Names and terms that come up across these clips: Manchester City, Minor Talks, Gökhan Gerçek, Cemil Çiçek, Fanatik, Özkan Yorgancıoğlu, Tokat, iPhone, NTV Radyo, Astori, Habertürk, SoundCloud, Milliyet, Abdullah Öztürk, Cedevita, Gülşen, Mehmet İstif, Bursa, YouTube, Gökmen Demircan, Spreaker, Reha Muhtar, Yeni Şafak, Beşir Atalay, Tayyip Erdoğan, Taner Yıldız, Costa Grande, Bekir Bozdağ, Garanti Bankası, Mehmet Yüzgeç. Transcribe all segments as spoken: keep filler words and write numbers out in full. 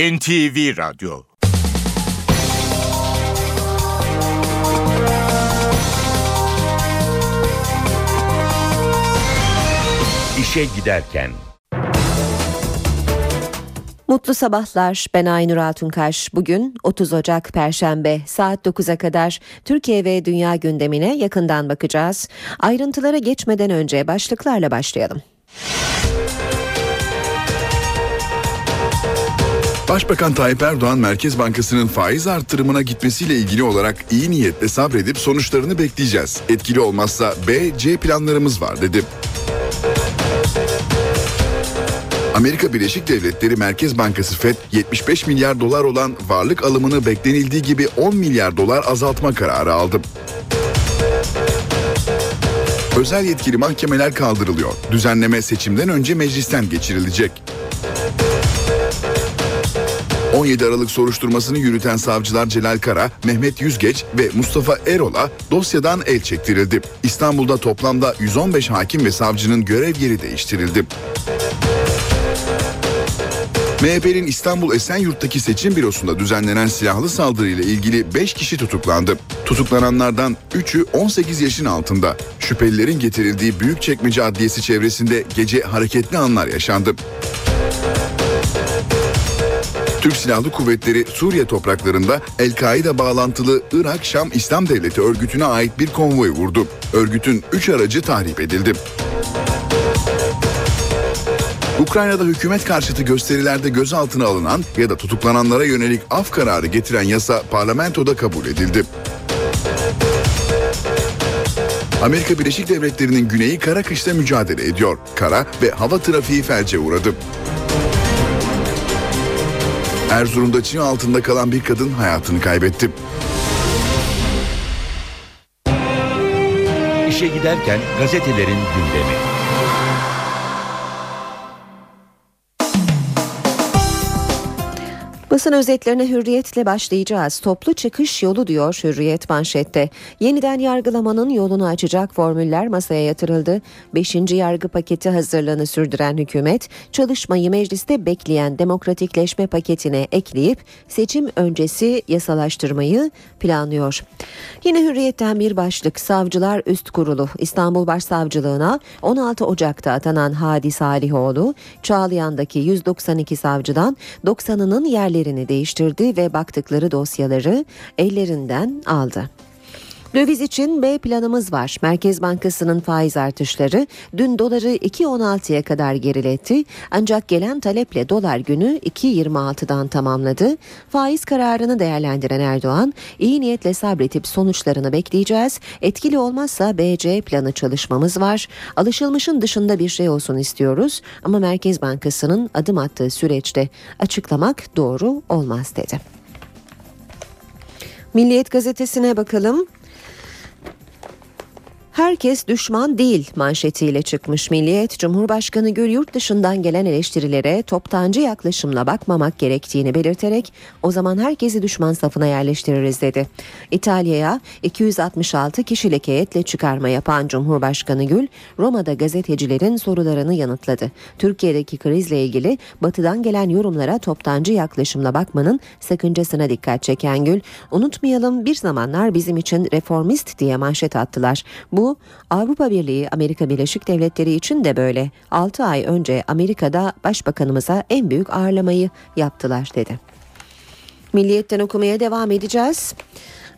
N T V Radyo. İşe giderken. Mutlu sabahlar, ben Aynur Altınkaş. Bugün otuz Ocak Perşembe saat dokuza kadar Türkiye ve dünya gündemine yakından bakacağız. Ayrıntılara geçmeden önce başlıklarla başlayalım. Başbakan Tayyip Erdoğan, Merkez Bankası'nın faiz artırımına gitmesiyle ilgili olarak iyi niyetle sabredip sonuçlarını bekleyeceğiz. Etkili olmazsa B, C planlarımız var dedi. Amerika Birleşik Devletleri Merkez Bankası FED, yetmiş beş milyar dolar olan varlık alımını beklenildiği gibi on milyar dolar azaltma kararı aldı. Özel yetkili mahkemeler kaldırılıyor. Düzenleme seçimden önce meclisten geçirilecek. on yedi Aralık soruşturmasını yürüten savcılar Celal Kara, Mehmet Yüzgeç ve Mustafa Erol'a dosyadan el çektirildi. İstanbul'da toplamda yüz on beş hakim ve savcının görev yeri değiştirildi. M H P'nin İstanbul Esenyurt'taki seçim bürosunda düzenlenen silahlı saldırıyla ilgili beş kişi tutuklandı. Tutuklananlardan üçü on sekiz yaşın altında. Şüphelilerin getirildiği Büyükçekmece Adliyesi çevresinde gece hareketli anlar yaşandı. Türk Silahlı Kuvvetleri Suriye topraklarında El-Kaide bağlantılı Irak-Şam İslam Devleti örgütüne ait bir konvoyu vurdu. Örgütün üç aracı tahrip edildi. Ukrayna'da hükümet karşıtı gösterilerde gözaltına alınan ya da tutuklananlara yönelik af kararı getiren yasa parlamentoda kabul edildi. Amerika Birleşik Devletleri'nin güneyi kara kışla mücadele ediyor. Kara ve hava trafiği felce uğradı. Erzurum'da çığ altında kalan bir kadın hayatını kaybetti. İşe giderken gazetelerin gündemi. Basın özetlerine Hürriyet'le başlayacağız. Toplu çıkış yolu diyor Hürriyet manşette. Yeniden yargılamanın yolunu açacak formüller masaya yatırıldı. Beşinci yargı paketi hazırlığını sürdüren hükümet, çalışmayı mecliste bekleyen demokratikleşme paketine ekleyip seçim öncesi yasalaştırmayı planlıyor. Yine Hürriyet'ten bir başlık: Savcılar Üst Kurulu. İstanbul Başsavcılığına on altı Ocak'ta atanan Ali Salihoğlu, Çağlayan'daki yüz doksan iki savcıdan doksanının yerli değiştirdi ve baktıkları dosyaları ellerinden aldı. Döviz için B planımız var. Merkez Bankası'nın faiz artışları dün doları iki on altıya kadar geriletti. Ancak gelen taleple dolar günü iki yirmi altıdan tamamladı. Faiz kararını değerlendiren Erdoğan, iyi niyetle sabretip sonuçlarını bekleyeceğiz. Etkili olmazsa B C planı çalışmamız var. Alışılmışın dışında bir şey olsun istiyoruz. Ama Merkez Bankası'nın adım attığı süreçte açıklamak doğru olmaz dedi. Milliyet gazetesine bakalım. Herkes düşman değil manşetiyle çıkmış Milliyet. Cumhurbaşkanı Gül, yurt dışından gelen eleştirilere toptancı yaklaşımla bakmamak gerektiğini belirterek o zaman herkesi düşman safına yerleştiririz dedi. İtalya'ya iki yüz altmış altı kişilik heyetle çıkarma yapan Cumhurbaşkanı Gül, Roma'da gazetecilerin sorularını yanıtladı. Türkiye'deki krizle ilgili batıdan gelen yorumlara toptancı yaklaşımla bakmanın sakıncasına dikkat çeken Gül, unutmayalım bir zamanlar bizim için reformist diye manşet attılar. Bu Avrupa Birliği, Amerika Birleşik Devletleri için de böyle. altı ay önce Amerika'da başbakanımıza en büyük ağırlamayı yaptılar dedi. Milliyet'ten okumaya devam edeceğiz.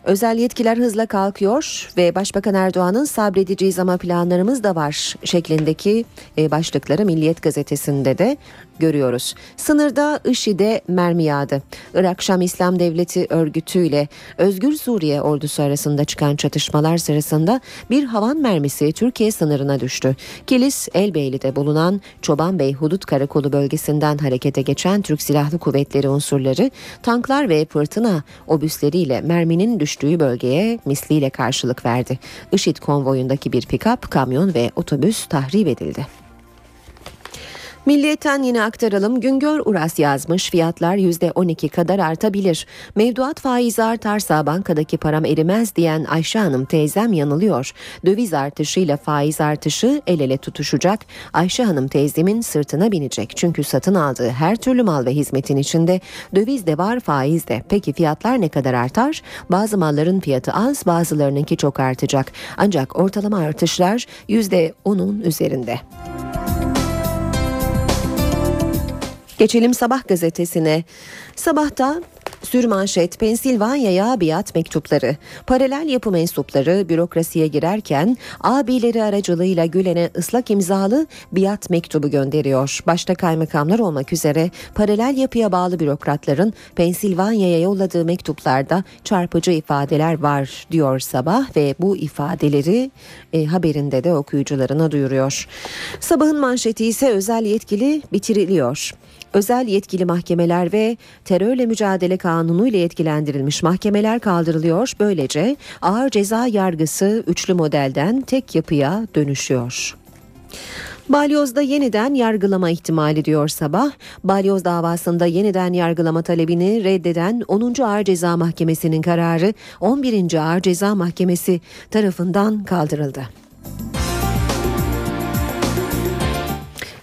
Özel yetkiler hızla kalkıyor ve Başbakan Erdoğan'ın sabredeceğiz ama planlarımız da var şeklindeki başlıkları Milliyet gazetesinde de görüyoruz. Sınırda IŞİD'e mermi yağdı. Irak-Şam İslam Devleti örgütü ile Özgür Suriye ordusu arasında çıkan çatışmalar sırasında bir havan mermisi Türkiye sınırına düştü. Kilis, Elbeyli'de bulunan Çobanbey Hudut Karakolu bölgesinden harekete geçen Türk Silahlı Kuvvetleri unsurları tanklar ve fırtına obüsleriyle merminin düştüğü bölgeye misliyle karşılık verdi. IŞİD konvoyundaki bir pikap, kamyon ve otobüs tahrip edildi. Milliyet'ten yine aktaralım. Güngör Uras yazmış, fiyatlar yüzde on iki kadar artabilir. Mevduat faizi artarsa bankadaki param erimez diyen Ayşe Hanım teyzem yanılıyor. Döviz artışıyla faiz artışı el ele tutuşacak. Ayşe Hanım teyzemin sırtına binecek. Çünkü satın aldığı her türlü mal ve hizmetin içinde döviz de var, faiz de. Peki fiyatlar ne kadar artar? Bazı malların fiyatı az, bazılarınınki çok artacak. Ancak ortalama artışlar yüzde onun üzerinde. Geçelim Sabah gazetesine. Sabah'ta sürmanşet Pensilvanya'ya biat mektupları. Paralel yapı mensupları bürokrasiye girerken abileri aracılığıyla Gülen'e ıslak imzalı biat mektubu gönderiyor. Başta kaymakamlar olmak üzere paralel yapıya bağlı bürokratların Pensilvanya'ya yolladığı mektuplarda çarpıcı ifadeler var diyor Sabah ve bu ifadeleri e, haberinde de okuyucularına duyuruyor. Sabah'ın manşeti ise özel yetkili bitiriliyor. Özel yetkili mahkemeler ve terörle mücadele kanunu ile yetkilendirilmiş mahkemeler kaldırılıyor. Böylece ağır ceza yargısı üçlü modelden tek yapıya dönüşüyor. Balyoz'da yeniden yargılama ihtimali diyor Sabah. Balyoz davasında yeniden yargılama talebini reddeden onuncu Ağır Ceza Mahkemesi'nin kararı on birinci Ağır Ceza Mahkemesi tarafından kaldırıldı.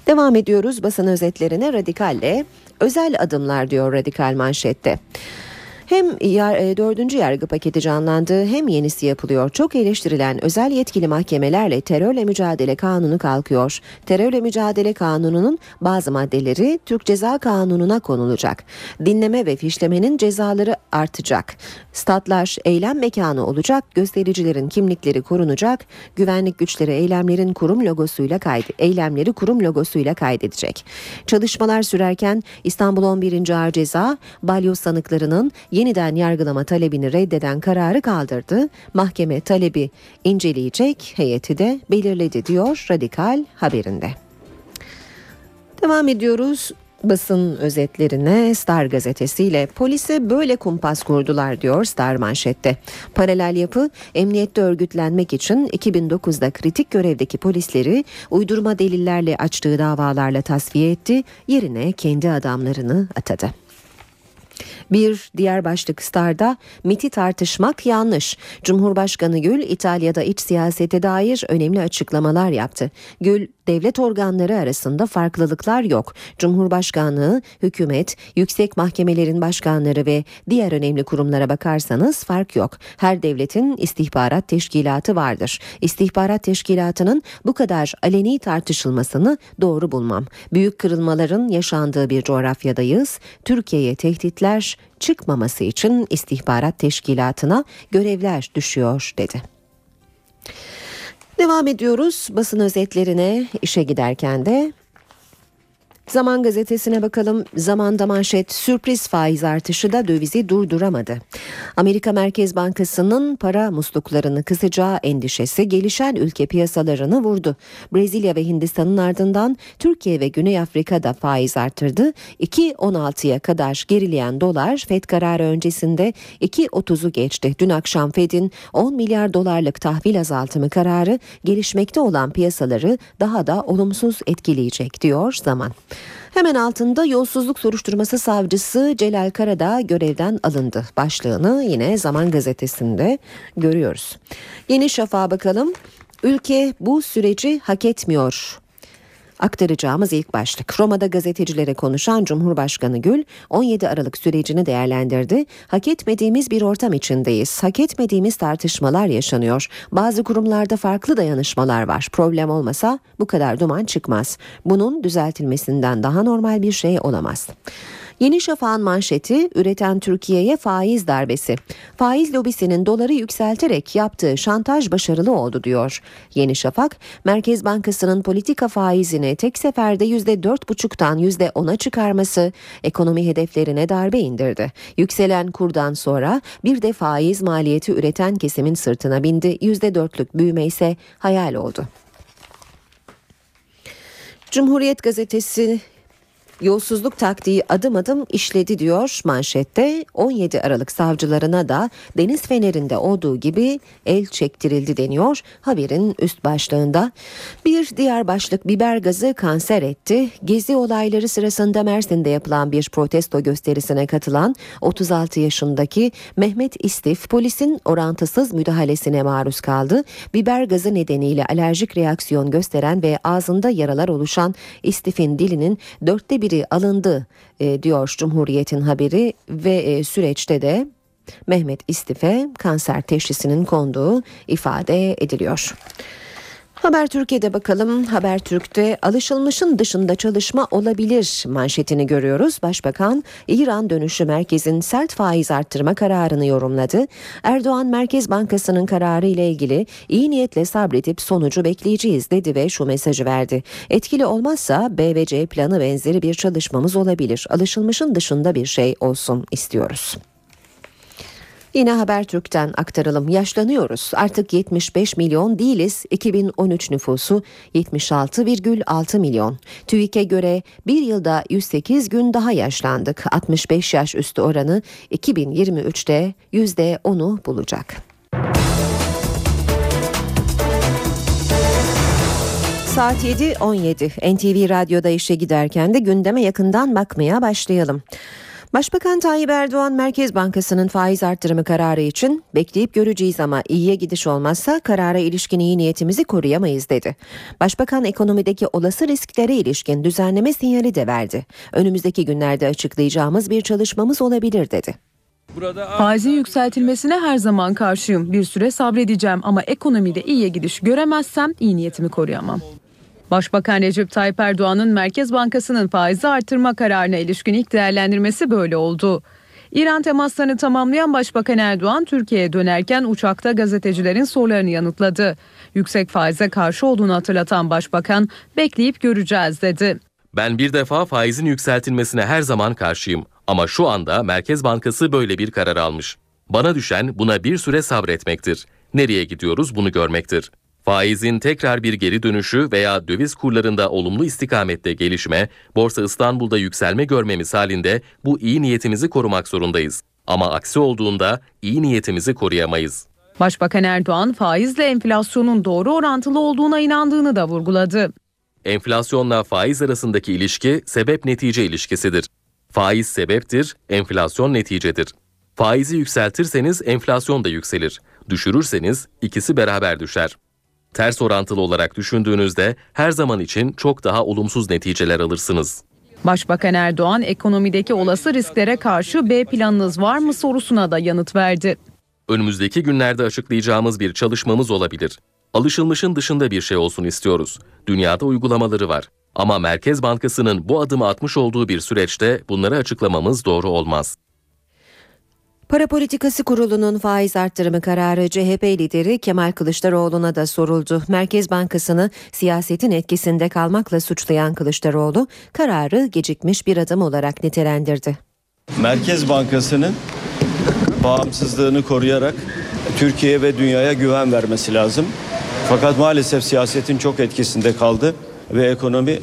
Devam ediyoruz basın özetlerine. Radikal'le özel adımlar diyor Radikal manşette. Hem dördüncü yargı paketi canlandı, hem yenisi yapılıyor. Çok eleştirilen özel yetkili mahkemelerle terörle mücadele kanunu kalkıyor. Terörle mücadele kanununun bazı maddeleri Türk Ceza Kanunu'na konulacak. Dinleme ve fişlemenin cezaları artacak. Statlar eylem mekanı olacak. Göstericilerin kimlikleri korunacak. Güvenlik güçleri eylemlerin kurum logosuyla kaydı. Eylemleri kurum logosuyla kaydedecek. Çalışmalar sürerken İstanbul on birinci Ağır Ceza Balyoz sanıklarının yeniden yargılama talebini reddeden kararı kaldırdı. Mahkeme talebi inceleyecek, heyeti de belirledi diyor Radikal haberinde. Devam ediyoruz basın özetlerine. Star gazetesiyle polise böyle kumpas kurdular diyor Star manşette. Paralel yapı emniyette örgütlenmek için iki bin dokuzda kritik görevdeki polisleri uydurma delillerle açtığı davalarla tasfiye etti. Yerine kendi adamlarını atadı. Bir diğer başlık Star'da MİT'i tartışmak yanlış. Cumhurbaşkanı Gül İtalya'da iç siyasete dair önemli açıklamalar yaptı. Gül, devlet organları arasında farklılıklar yok. Cumhurbaşkanlığı, hükümet, yüksek mahkemelerin başkanları ve diğer önemli kurumlara bakarsanız fark yok. Her devletin istihbarat teşkilatı vardır. İstihbarat teşkilatının bu kadar aleni tartışılmasını doğru bulmam. Büyük kırılmaların yaşandığı bir coğrafyadayız. Türkiye'ye tehditler çıkmaması için istihbarat teşkilatına görevler düşüyor dedi. Devam ediyoruz basın özetlerine. İşe giderken de Zaman gazetesine bakalım. Zaman'da manşet sürpriz faiz artışı da dövizi durduramadı. Amerika Merkez Bankası'nın para musluklarını kısacağı endişesi gelişen ülke piyasalarını vurdu. Brezilya ve Hindistan'ın ardından Türkiye ve Güney Afrika'da faiz artırdı. iki on altıya kadar gerileyen dolar FED kararı öncesinde iki otuzu geçti. Dün akşam FED'in on milyar dolarlık tahvil azaltımı kararı gelişmekte olan piyasaları daha da olumsuz etkileyecek diyor Zaman. Hemen altında yolsuzluk soruşturması savcısı Celal Kara da görevden alındı başlığını yine Zaman gazetesinde görüyoruz. Yeni Şafak'a bakalım. Ülke bu süreci hak etmiyor. Aktaracağımız ilk başlık. Roma'da gazetecilere konuşan Cumhurbaşkanı Gül on yedi Aralık sürecini değerlendirdi. Hak etmediğimiz bir ortam içindeyiz. Hak etmediğimiz tartışmalar yaşanıyor. Bazı kurumlarda farklı dayanışmalar var. Problem olmasa bu kadar duman çıkmaz. Bunun düzeltilmesinden daha normal bir şey olamaz. Yeni Şafak'ın manşeti üreten Türkiye'ye faiz darbesi. Faiz lobisinin doları yükselterek yaptığı şantaj başarılı oldu diyor Yeni Şafak. Merkez Bankası'nın politika faizini tek seferde yüzde dört buçuktan yüzde ona çıkarması ekonomi hedeflerine darbe indirdi. Yükselen kurdan sonra bir de faiz maliyeti üreten kesimin sırtına bindi. yüzde dörtlük büyüme ise hayal oldu. Cumhuriyet gazetesi yolsuzluk taktiği adım adım işledi diyor manşette. on yedi Aralık savcılarına da Deniz Feneri'nde olduğu gibi el çektirildi deniyor haberin üst başlığında. Bir diğer başlık, biber gazı kanser etti. Gezi olayları sırasında Mersin'de yapılan bir protesto gösterisine katılan otuz altı yaşındaki Mehmet İstif polisin orantısız müdahalesine maruz kaldı. Biber gazı nedeniyle alerjik reaksiyon gösteren ve ağzında yaralar oluşan İstif'in dilinin dörtte biri alındı e, diyor Cumhuriyet'in haberi ve e, süreçte de Mehmet İstif'e kanser teşhisinin konduğu ifade ediliyor. Habertürk'e bakalım. Habertürk'te alışılmışın dışında çalışma olabilir manşetini görüyoruz. Başbakan İran dönüşü merkezin sert faiz arttırma kararını yorumladı. Erdoğan Merkez Bankası'nın kararı ile ilgili iyi niyetle sabredip sonucu bekleyeceğiz dedi ve şu mesajı verdi. Etkili olmazsa B B C planı benzeri bir çalışmamız olabilir. Alışılmışın dışında bir şey olsun istiyoruz. Yine Habertürk'ten aktaralım. Yaşlanıyoruz. Artık yetmiş beş milyon değiliz. iki bin on üç nüfusu yetmiş altı virgül altı milyon. TÜİK'e göre bir yılda yüz sekiz gün daha yaşlandık. altmış beş yaş üstü oranı iki bin yirmi üçte yüzde onu bulacak. Saat yedi on yedi. N T V Radyo'da işe giderken de gündeme yakından bakmaya başlayalım. Başbakan Tayyip Erdoğan Merkez Bankası'nın faiz artırımı kararı için bekleyip göreceğiz ama iyiye gidiş olmazsa karara ilişkin iyi niyetimizi koruyamayız dedi. Başbakan ekonomideki olası risklere ilişkin düzenleme sinyali de verdi. Önümüzdeki günlerde açıklayacağımız bir çalışmamız olabilir dedi. Faizin yükseltilmesine her zaman karşıyım. Bir süre sabredeceğim ama ekonomide iyiye gidiş göremezsem iyi niyetimi koruyamam. Başbakan Recep Tayyip Erdoğan'ın Merkez Bankası'nın faizi artırma kararına ilişkin ilk değerlendirmesi böyle oldu. İran temaslarını tamamlayan Başbakan Erdoğan Türkiye'ye dönerken uçakta gazetecilerin sorularını yanıtladı. Yüksek faize karşı olduğunu hatırlatan Başbakan bekleyip göreceğiz dedi. Ben bir defa faizin yükseltilmesine her zaman karşıyım ama şu anda Merkez Bankası böyle bir karar almış. Bana düşen buna bir süre sabretmektir. Nereye gidiyoruz bunu görmektir. Faizin tekrar bir geri dönüşü veya döviz kurlarında olumlu istikamette gelişme, Borsa İstanbul'da yükselme görmemiz halinde bu iyi niyetimizi korumak zorundayız. Ama aksi olduğunda iyi niyetimizi koruyamayız. Başbakan Erdoğan faizle enflasyonun doğru orantılı olduğuna inandığını da vurguladı. Enflasyonla faiz arasındaki ilişki sebep-netice ilişkisidir. Faiz sebeptir, enflasyon neticedir. Faizi yükseltirseniz enflasyon da yükselir. Düşürürseniz ikisi beraber düşer. Ters orantılı olarak düşündüğünüzde her zaman için çok daha olumsuz neticeler alırsınız. Başbakan Erdoğan ekonomideki olası risklere karşı B planınız var mı sorusuna da yanıt verdi. Önümüzdeki günlerde açıklayacağımız bir çalışmamız olabilir. Alışılmışın dışında bir şey olsun istiyoruz. Dünyada uygulamaları var. Ama Merkez Bankası'nın bu adımı atmış olduğu bir süreçte bunları açıklamamız doğru olmaz. Para Politikası Kurulu'nun faiz artırımı kararı C H P lideri Kemal Kılıçdaroğlu'na da soruldu. Merkez Bankası'nı siyasetin etkisinde kalmakla suçlayan Kılıçdaroğlu kararı gecikmiş bir adım olarak nitelendirdi. Merkez Bankası'nın bağımsızlığını koruyarak Türkiye ve dünyaya güven vermesi lazım. Fakat maalesef siyasetin çok etkisinde kaldı ve ekonomi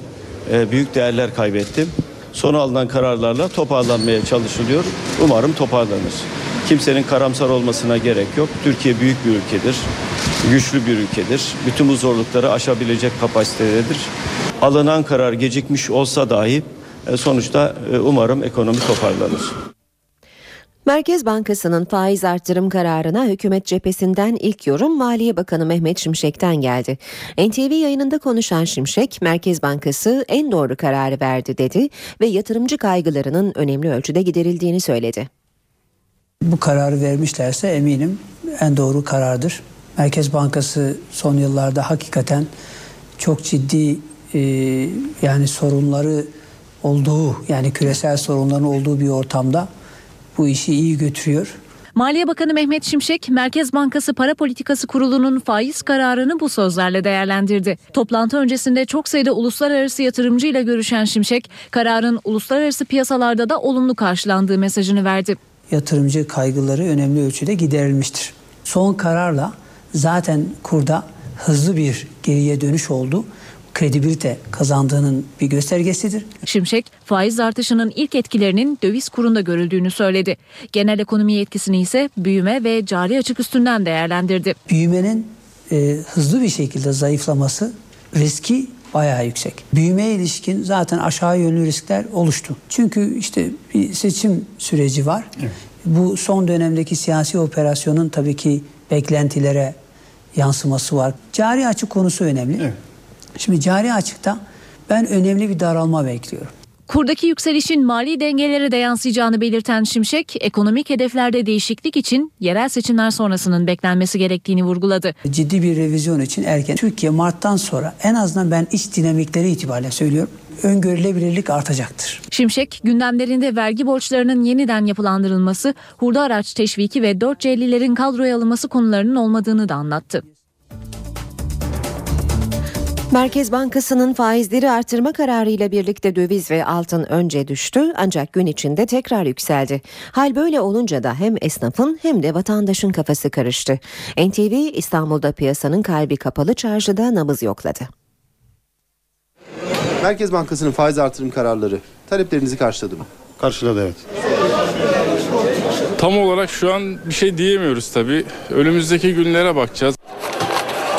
büyük değerler kaybetti. Son alınan kararlarla toparlanmaya çalışılıyor. Umarım toparlanır. Kimsenin karamsar olmasına gerek yok. Türkiye büyük bir ülkedir. Güçlü bir ülkedir. Bütün bu zorlukları aşabilecek kapasitededir. Alınan karar gecikmiş olsa dahi sonuçta umarım ekonomi toparlanır. Merkez Bankası'nın faiz artırım kararına hükümet cephesinden ilk yorum Maliye Bakanı Mehmet Şimşek'ten geldi. N T V yayınında konuşan Şimşek, Merkez Bankası en doğru kararı verdi dedi ve yatırımcı kaygılarının önemli ölçüde giderildiğini söyledi. Bu kararı vermişlerse eminim en doğru karardır. Merkez Bankası son yıllarda hakikaten çok ciddi e, yani sorunları olduğu, yani küresel sorunların olduğu bir ortamda bu işi iyi götürüyor. Maliye Bakanı Mehmet Şimşek, Merkez Bankası Para Politikası Kurulu'nun faiz kararını bu sözlerle değerlendirdi. Toplantı öncesinde çok sayıda uluslararası yatırımcıyla görüşen Şimşek, kararın uluslararası piyasalarda da olumlu karşılandığı mesajını verdi. Yatırımcı kaygıları önemli ölçüde giderilmiştir. Son kararla zaten kurda hızlı bir geriye dönüş oldu. kredibilite kazandığının bir göstergesidir. Şimşek, faiz artışının ilk etkilerinin döviz kurunda görüldüğünü söyledi. Genel ekonomi etkisini ise büyüme ve cari açık üstünden değerlendirdi. Büyümenin e, hızlı bir şekilde zayıflaması riski bayağı yüksek. Büyümeye ilişkin zaten aşağı yönlü riskler oluştu. Çünkü işte bir seçim süreci var. Evet. Bu son dönemdeki siyasi operasyonun tabii ki beklentilere yansıması var. Cari açık konusu önemli. Evet. Şimdi cari açıkta ben önemli bir daralma bekliyorum. Kurdaki yükselişin mali dengelere de yansıyacağını belirten Şimşek, ekonomik hedeflerde değişiklik için yerel seçimler sonrasının beklenmesi gerektiğini vurguladı. Ciddi bir revizyon için erken. Türkiye Mart'tan sonra, en azından ben iç dinamikleri itibariyle söylüyorum, öngörülebilirlik artacaktır. Şimşek, gündemlerinde vergi borçlarının yeniden yapılandırılması, hurda araç teşviki ve dört C'lilerin kadroya alınması konularının olmadığını da anlattı. Merkez Bankası'nın faizleri artırma kararıyla birlikte döviz ve altın önce düştü ancak gün içinde tekrar yükseldi. Hal böyle olunca da hem esnafın hem de vatandaşın kafası karıştı. N T V İstanbul'da piyasanın kalbi kapalı çarşıda nabız yokladı. Merkez Bankası'nın faiz artırım kararları taleplerinizi karşıladı mı? Karşıladı, evet. Tam olarak şu an bir şey diyemiyoruz tabii. Önümüzdeki günlere bakacağız.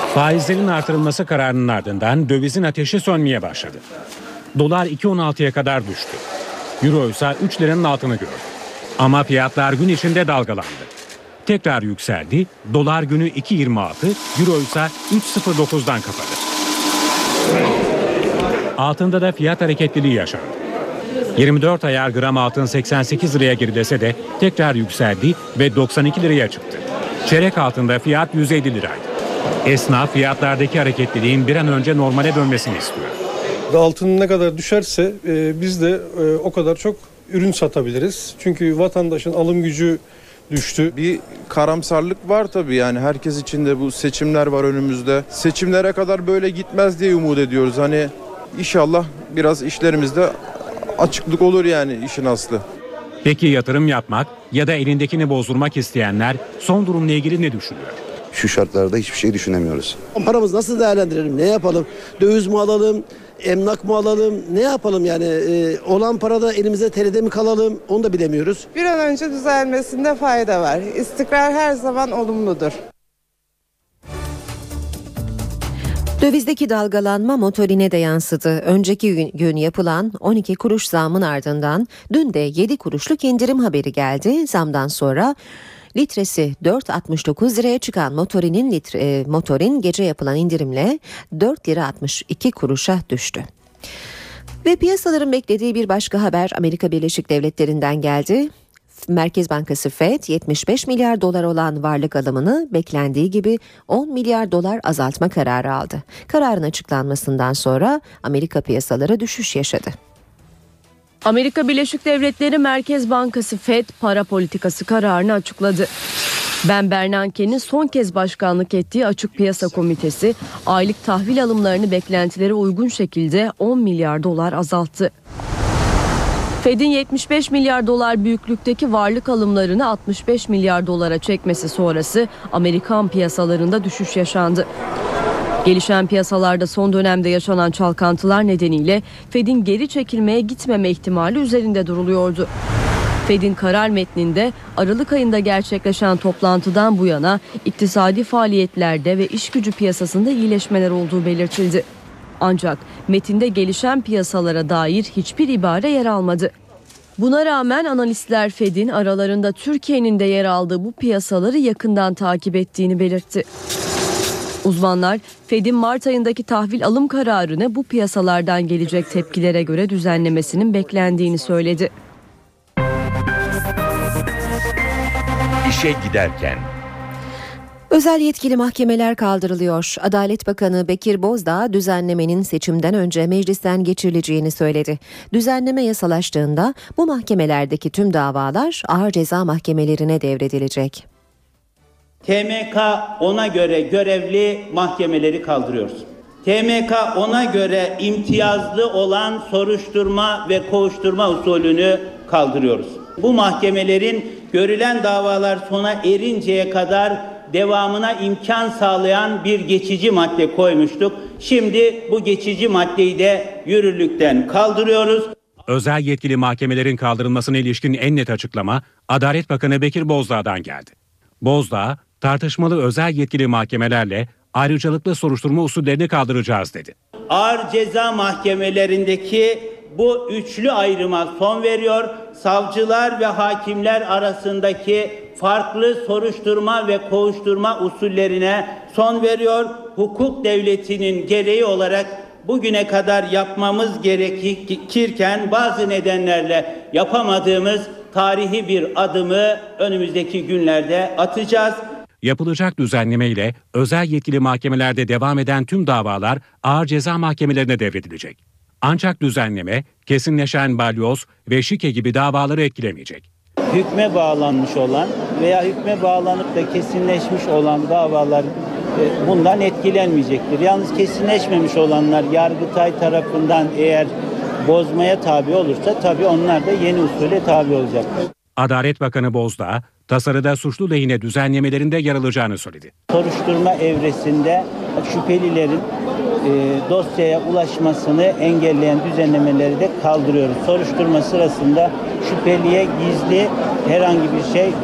Faizlerin artırılması kararının ardından dövizin ateşi sönmeye başladı. Dolar iki on altıya kadar düştü. Euro ise üç liranın altını gördü. Ama fiyatlar gün içinde dalgalandı. Tekrar yükseldi. Dolar günü iki yirmi altı, Euro ise üç sıfır dokuzdan kapadı. Altında da fiyat hareketliliği yaşandı. yirmi dört ayar gram altın seksen sekiz liraya girdese de tekrar yükseldi ve doksan iki liraya çıktı. Çeyrek altında fiyat yüz elli liraydı. Esnaf fiyatlardaki hareketliliğin bir an önce normale dönmesini istiyor. Altın ne kadar düşerse e, biz de e, o kadar çok ürün satabiliriz. Çünkü vatandaşın alım gücü düştü. Bir karamsarlık var tabii, yani herkes için de bu seçimler var önümüzde. Seçimlere kadar böyle gitmez diye umut ediyoruz. Hani inşallah biraz işlerimizde açıklık olur yani işin aslı. Peki yatırım yapmak ya da elindekini bozdurmak isteyenler son durumla ilgili ne düşünüyor? Şu şartlarda hiçbir şey düşünemiyoruz. Paramızı nasıl değerlendirelim, ne yapalım? Döviz mi alalım, emlak mı alalım, ne yapalım yani? E, olan parada elimize T L'de mi kalalım, onu da bilemiyoruz. Bir an önce düzelmesinde fayda var. İstikrar her zaman olumludur. Dövizdeki dalgalanma motorine de yansıdı. Önceki gün yapılan on iki kuruş zamın ardından dün de yedi kuruşluk indirim haberi geldi. Zamdan sonra litresi dört altmış dokuz liraya çıkan motorinin litre, motorin gece yapılan indirimle dört lira altmış iki kuruşa düştü. Ve piyasaların beklediği bir başka haber Amerika Birleşik Devletleri'nden geldi. Merkez Bankası F E D yetmiş beş milyar dolar olan varlık alımını beklendiği gibi on milyar dolar azaltma kararı aldı. Kararın açıklanmasından sonra Amerika piyasaları düşüş yaşadı. Amerika Birleşik Devletleri Merkez Bankası F E D para politikası kararını açıkladı. Ben Bernanke'nin son kez başkanlık ettiği Açık Piyasa Komitesi aylık tahvil alımlarını beklentilere uygun şekilde on milyar dolar azalttı. F E D'in yetmiş beş milyar dolar büyüklükteki varlık alımlarını altmış beş milyar dolara çekmesi sonrası Amerikan piyasalarında düşüş yaşandı. Gelişen piyasalarda son dönemde yaşanan çalkantılar nedeniyle F E D'in geri çekilmeye gitmeme ihtimali üzerinde duruluyordu. F E D'in karar metninde Aralık ayında gerçekleşen toplantıdan bu yana iktisadi faaliyetlerde ve işgücü piyasasında iyileşmeler olduğu belirtildi. Ancak metinde gelişen piyasalara dair hiçbir ibare yer almadı. Buna rağmen analistler F E D'in aralarında Türkiye'nin de yer aldığı bu piyasaları yakından takip ettiğini belirtti. Uzmanlar F E D'in Mart ayındaki tahvil alım kararını bu piyasalardan gelecek tepkilere göre düzenlemesinin beklendiğini söyledi. İşe giderken. Özel yetkili mahkemeler kaldırılıyor. Adalet Bakanı Bekir Bozdağ düzenlemenin seçimden önce meclisten geçirileceğini söyledi. Düzenleme yasalaştığında bu mahkemelerdeki tüm davalar ağır ceza mahkemelerine devredilecek. T M K ona göre görevli mahkemeleri kaldırıyoruz. T M K ona göre imtiyazlı olan soruşturma ve kovuşturma usulünü kaldırıyoruz. Bu mahkemelerin görülen davalar sona erinceye kadar devamına imkan sağlayan bir geçici madde koymuştuk. Şimdi bu geçici maddeyi de yürürlükten kaldırıyoruz. Özel yetkili mahkemelerin kaldırılmasına ilişkin en net açıklama Adalet Bakanı Bekir Bozdağ'dan geldi. Bozdağ, tartışmalı özel yetkili mahkemelerle ayrıcalıklı soruşturma usullerini kaldıracağız dedi. Ağır ceza mahkemelerindeki bu üçlü ayrıma son veriyor, savcılar ve hakimler arasındaki farklı soruşturma ve kovuşturma usullerine son veriyor, hukuk devletinin gereği olarak bugüne kadar yapmamız gerekirken bazı nedenlerle yapamadığımız tarihi bir adımı önümüzdeki günlerde atacağız. Yapılacak düzenleme ile özel yetkili mahkemelerde devam eden tüm davalar ağır ceza mahkemelerine devredilecek. Ancak düzenleme kesinleşen balyoz ve şike gibi davaları etkilemeyecek. Hükme bağlanmış olan veya hükme bağlanıp da kesinleşmiş olan davalar bundan etkilenmeyecektir. Yalnız kesinleşmemiş olanlar Yargıtay tarafından eğer bozmaya tabi olursa tabii onlar da yeni usule tabi olacaktır. Adalet Bakanı Bozdağ, tasarıda suçlu lehine düzenlemelerinde yer alacağını söyledi. Soruşturma evresinde şüphelilerin e, dosyaya ulaşmasını engelleyen düzenlemeleri de kaldırıyoruz. Soruşturma sırasında şüpheliye gizli herhangi bir şey e,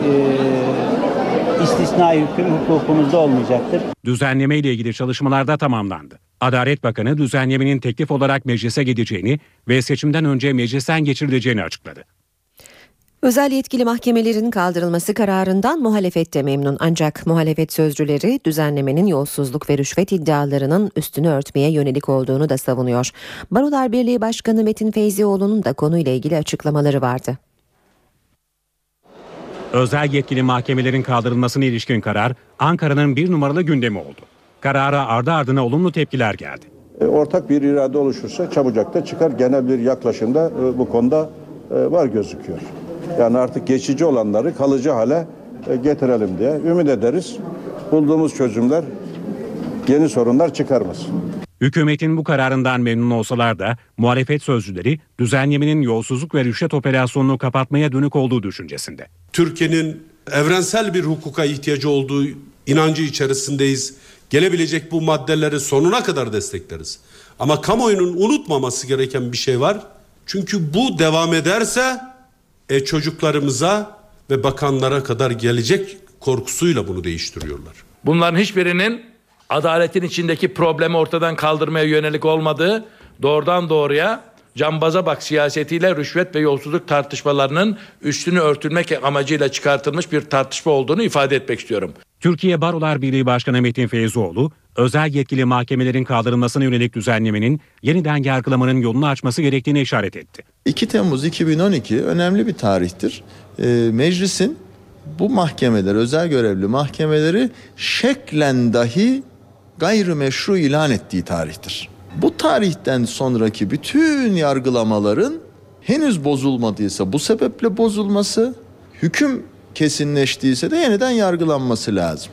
istisnai hüküm hukukumuzda olmayacaktır. Düzenleme ile ilgili çalışmalar da tamamlandı. Adalet Bakanı düzenlemenin teklif olarak meclise gideceğini ve seçimden önce meclisten geçirileceğini açıkladı. Özel yetkili mahkemelerin kaldırılması kararından muhalefet de memnun, ancak muhalefet sözcüleri düzenlemenin yolsuzluk ve rüşvet iddialarının üstünü örtmeye yönelik olduğunu da savunuyor. Barolar Birliği Başkanı Metin Feyzioğlu'nun da konuyla ilgili açıklamaları vardı. Özel yetkili mahkemelerin kaldırılmasına ilişkin karar Ankara'nın bir numaralı gündemi oldu. Karara ardı ardına olumlu tepkiler geldi. Ortak bir irade oluşursa çabucak da çıkar, genel bir yaklaşımda bu konuda var gözüküyor. Yani artık geçici olanları kalıcı hale getirelim diye ümit ederiz. Bulduğumuz çözümler yeni sorunlar çıkarmaz. Hükümetin bu kararından memnun olsalar da muhalefet sözcüleri düzenlemenin yolsuzluk ve rüşvet operasyonunu kapatmaya dönük olduğu düşüncesinde. Türkiye'nin evrensel bir hukuka ihtiyacı olduğu inancı içerisindeyiz. Gelebilecek bu maddeleri sonuna kadar destekleriz. Ama kamuoyunun unutmaması gereken bir şey var. Çünkü bu devam ederse e, çocuklarımıza ve bakanlara kadar gelecek korkusuyla bunu değiştiriyorlar. Bunların hiçbirinin adaletin içindeki problemi ortadan kaldırmaya yönelik olmadığı, doğrudan doğruya cambaza bak siyasetiyle rüşvet ve yolsuzluk tartışmalarının üstünü örtülmek amacıyla çıkartılmış bir tartışma olduğunu ifade etmek istiyorum. Türkiye Barolar Birliği Başkanı Metin Feyzioğlu, özel yetkili mahkemelerin kaldırılmasına yönelik düzenlemenin yeniden yargılamanın yolunu açması gerektiğine işaret etti. iki Temmuz iki bin on iki önemli bir tarihtir. E, meclisin bu mahkemeler, özel görevli mahkemeleri şeklen dahi gayrimeşru ilan ettiği tarihtir. Bu tarihten sonraki bütün yargılamaların henüz bozulmadıysa bu sebeple bozulması, hüküm kesinleştiyse de yeniden yargılanması lazım.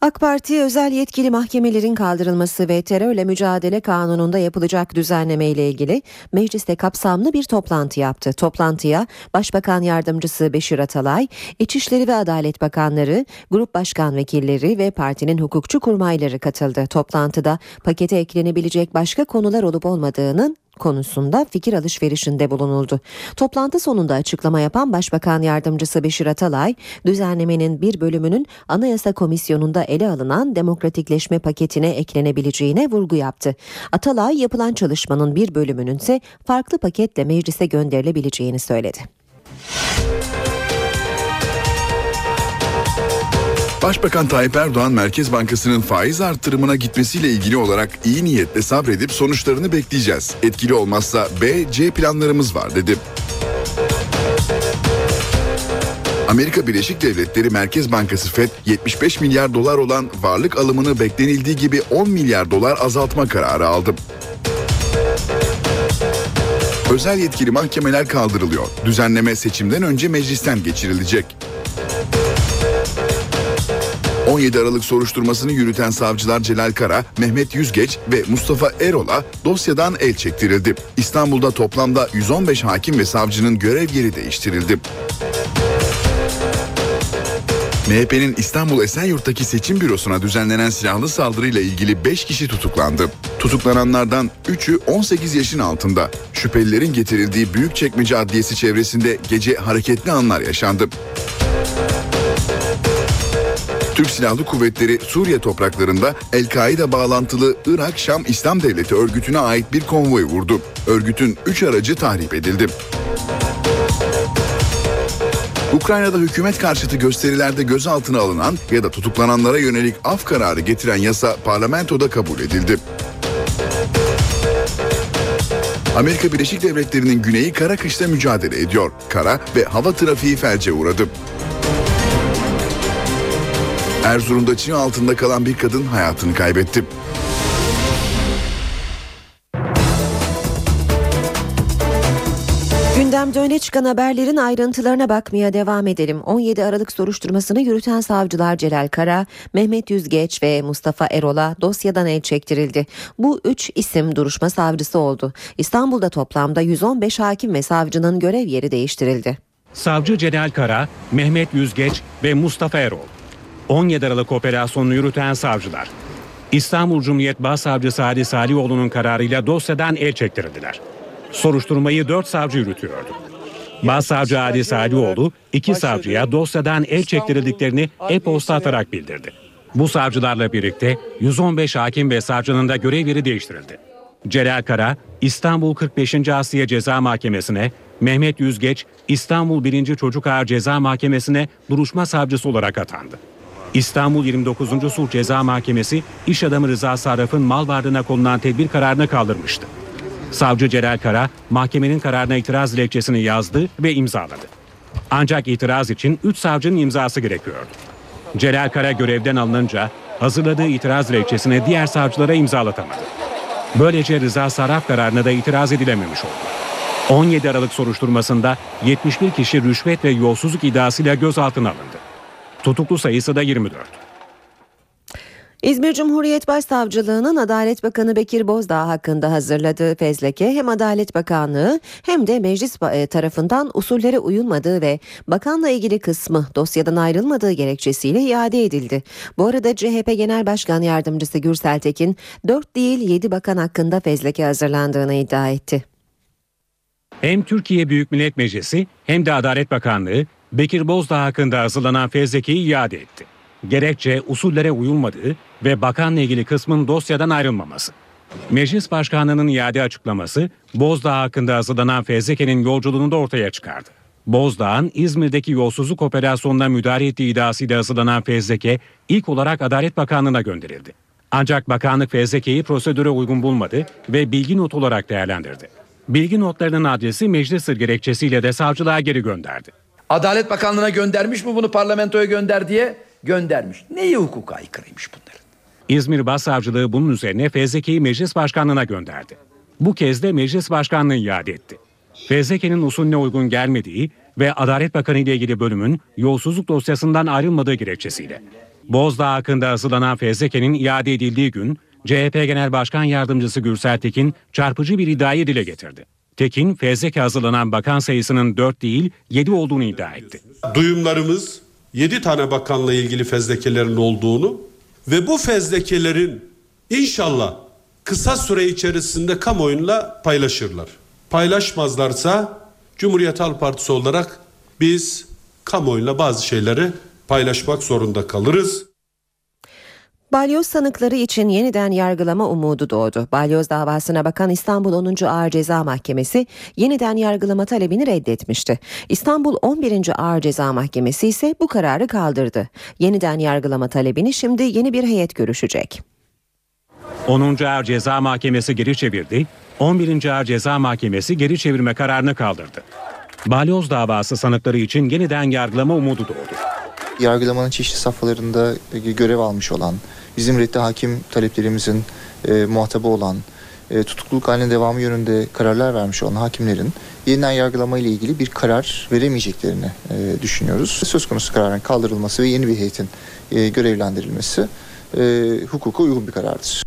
AK Parti, özel yetkili mahkemelerin kaldırılması ve terörle mücadele kanununda yapılacak düzenleme ile ilgili mecliste kapsamlı bir toplantı yaptı. Toplantıya Başbakan Yardımcısı Beşir Atalay, İçişleri ve Adalet Bakanları, grup başkan vekilleri ve partinin hukukçu kurmayları katıldı. Toplantıda pakete eklenebilecek başka konular olup olmadığının konusunda fikir alışverişinde bulunuldu. Toplantı sonunda açıklama yapan Başbakan Yardımcısı Beşir Atalay, düzenlemenin bir bölümünün Anayasa Komisyonu'nda ele alınan demokratikleşme paketine eklenebileceğine vurgu yaptı. Atalay, yapılan çalışmanın bir bölümünün ise farklı paketle meclise gönderilebileceğini söyledi. Başbakan Tayyip Erdoğan, Merkez Bankası'nın faiz artırımına gitmesiyle ilgili olarak iyi niyetle sabredip sonuçlarını bekleyeceğiz. Etkili olmazsa B, C planlarımız var dedi. Amerika Birleşik Devletleri Merkez Bankası FED, yetmiş beş milyar dolar olan varlık alımını beklenildiği gibi on milyar dolar azaltma kararı aldı. Özel yetkili mahkemeler kaldırılıyor. Düzenleme seçimden önce meclisten geçirilecek. on yedi Aralık soruşturmasını yürüten savcılar Celal Kara, Mehmet Yüzgeç ve Mustafa Erol'a dosyadan el çektirildi. İstanbul'da toplamda yüz on beş hakim ve savcının görev yeri değiştirildi. M H P'nin İstanbul Esenyurt'taki seçim bürosuna düzenlenen silahlı saldırıyla ilgili beş kişi tutuklandı. Tutuklananlardan üçü on sekiz yaşın altında. Şüphelilerin getirildiği Büyükçekmece Adliyesi çevresinde gece hareketli anlar yaşandı. Türk Silahlı Kuvvetleri Suriye topraklarında El-Kaide bağlantılı Irak-Şam İslam Devleti örgütüne ait bir konvoyu vurdu. Örgütün üç aracı tahrip edildi. Ukrayna'da hükümet karşıtı gösterilerde gözaltına alınan ya da tutuklananlara yönelik af kararı getiren yasa parlamentoda kabul edildi. Amerika Birleşik Devletleri'nin güneyi kara kışla mücadele ediyor. Kara ve hava trafiği felce uğradı. Erzurum'da çığ altında kalan bir kadın hayatını kaybetti. Gündemde öne çıkan haberlerin ayrıntılarına bakmaya devam edelim. on yedi Aralık soruşturmasını yürüten savcılar Celal Kara, Mehmet Yüzgeç ve Mustafa Erol'a dosyadan el çektirildi. Bu üç isim duruşma savcısı oldu. İstanbul'da toplamda yüz on beş hakim ve savcının görev yeri değiştirildi. Savcı Celal Kara, Mehmet Yüzgeç ve Mustafa Erol. on yedi Aralık operasyonunu yürüten savcılar, İstanbul Cumhuriyet Başsavcısı Ali Salihoğlu'nun kararıyla dosyadan el çektirildiler. Soruşturmayı dört savcı yürütüyordu. Başsavcı Ali Salihoğlu, iki savcıya dosyadan el çektirildiklerini e-posta atarak bildirdi. Bu savcılarla birlikte yüz on beş hakim ve savcının da görev yeri değiştirildi. Celal Kara, İstanbul kırk beşinci Asliye Ceza Mahkemesi'ne, Mehmet Yüzgeç, İstanbul birinci Çocuk Ağır Ceza Mahkemesi'ne duruşma savcısı olarak atandı. İstanbul yirmi dokuzuncu Sulh Ceza Mahkemesi iş adamı Rıza Sarraf'ın mal varlığına konulan tedbir kararını kaldırmıştı. Savcı Celal Kara mahkemenin kararına itiraz dilekçesini yazdı ve imzaladı. Ancak itiraz için üç savcının imzası gerekiyordu. Celal Kara görevden alınınca hazırladığı itiraz dilekçesini diğer savcılara imzalatamadı. Böylece Rıza Sarraf kararına da itiraz edilememiş oldu. on yedi Aralık soruşturmasında yetmiş bir kişi rüşvet ve yolsuzluk iddiasıyla gözaltına alındı. Tutuklu sayısı da yirmi dört. İzmir Cumhuriyet Başsavcılığı'nın Adalet Bakanı Bekir Bozdağ hakkında hazırladığı fezleke hem Adalet Bakanlığı hem de meclis tarafından usullere uyulmadığı ve bakanla ilgili kısmı dosyadan ayrılmadığı gerekçesiyle iade edildi. Bu arada C H P Genel Başkan Yardımcısı Gürsel Tekin dört değil yedi bakan hakkında fezleke hazırlandığını iddia etti. Hem Türkiye Büyük Millet Meclisi hem de Adalet Bakanlığı Bekir Bozdağ hakkında hazırlanan fezlekeyi iade etti. Gerekçe usullere uyulmadığı ve bakanla ilgili kısmın dosyadan ayrılmaması. Meclis Başkanlığı'nın iade açıklaması Bozdağ hakkında hazırlanan fezlekenin yolculuğunu da ortaya çıkardı. Bozdağ'ın İzmir'deki yolsuzluk operasyonuna müdahale ettiği iddiasıyla hazırlanan fezleke ilk olarak Adalet Bakanlığı'na gönderildi. Ancak bakanlık fezlekeyi prosedüre uygun bulmadı ve bilgi notu olarak değerlendirdi. Bilgi notlarının adresi meclis sır gerekçesiyle de savcılığa geri gönderdi. Adalet Bakanlığı'na göndermiş mi bunu parlamentoya gönder diye? Göndermiş. Neyi hukuka aykırıymış bunların? İzmir Başsavcılığı bunun üzerine fezlekeyi Meclis Başkanlığı'na gönderdi. Bu kez de Meclis Başkanlığı iade etti. Fezlekenin usulüne uygun gelmediği ve Adalet Bakanı ile ilgili bölümün yolsuzluk dosyasından ayrılmadığı gerekçesiyle. Bozdağ hakkında hazırlanan fezlekenin iade edildiği gün C H P Genel Başkan Yardımcısı Gürsel Tekin çarpıcı bir iddiayı dile getirdi. Tekin, fezleke hazırlanan bakan sayısının dört değil yedi olduğunu iddia etti. Duyumlarımız yedi tane bakanla ilgili fezlekelerin olduğunu ve bu fezlekelerin inşallah kısa süre içerisinde kamuoyuyla paylaşırlar. Paylaşmazlarsa Cumhuriyet Halk Partisi olarak biz kamuoyuyla bazı şeyleri paylaşmak zorunda kalırız. Balyoz sanıkları için yeniden yargılama umudu doğdu. Balyoz davasına bakan İstanbul onuncu Ağır Ceza Mahkemesi yeniden yargılama talebini reddetmişti. İstanbul on birinci Ağır Ceza Mahkemesi ise bu kararı kaldırdı. Yeniden yargılama talebini şimdi yeni bir heyet görüşecek. onuncu Ağır Ceza Mahkemesi geri çevirdi. on birinci Ağır Ceza Mahkemesi geri çevirme kararını kaldırdı. Balyoz davası sanıkları için yeniden yargılama umudu doğdu. Yargılamanın çeşitli safhalarında görev almış olan, bizim reddi hakim taleplerimizin e, muhatabı olan, e, tutukluluk haline devamı yönünde kararlar vermiş olan hakimlerin yeniden yargılama ile ilgili bir karar veremeyeceklerini e, düşünüyoruz. Söz konusu kararın kaldırılması ve yeni bir heyetin e, görevlendirilmesi e, hukuka uygun bir karardır.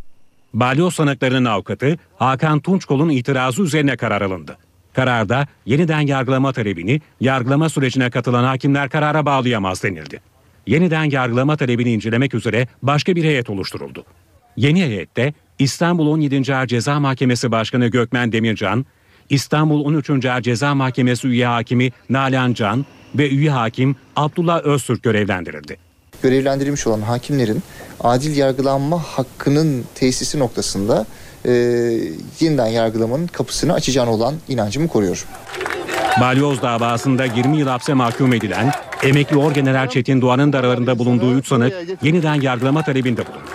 Balyoz sanıklarının avukatı Hakan Tunçkol'un itirazı üzerine karar alındı. Kararda yeniden yargılama talebini yargılama sürecine katılan hakimler karara bağlayamaz denildi. yeniden yargılama talebini incelemek üzere başka bir heyet oluşturuldu. Yeni heyette İstanbul on yedinci. Ağır Ceza Mahkemesi Başkanı Gökmen Demircan, İstanbul on üçüncü. Ağır Ceza Mahkemesi üye hakimi Nalan Can ve üye hakim Abdullah Öztürk görevlendirildi. Görevlendirilmiş olan hakimlerin adil yargılanma hakkının tesisi noktasında e, yeniden yargılamanın kapısını açacağına olan inancımı koruyorum. Balyoz davasında yirmi yıl hapse mahkum edilen emekli orgeneral Çetin Doğan'ın da aralarında bulunduğu üç sanık yeniden yargılama talebinde bulundu.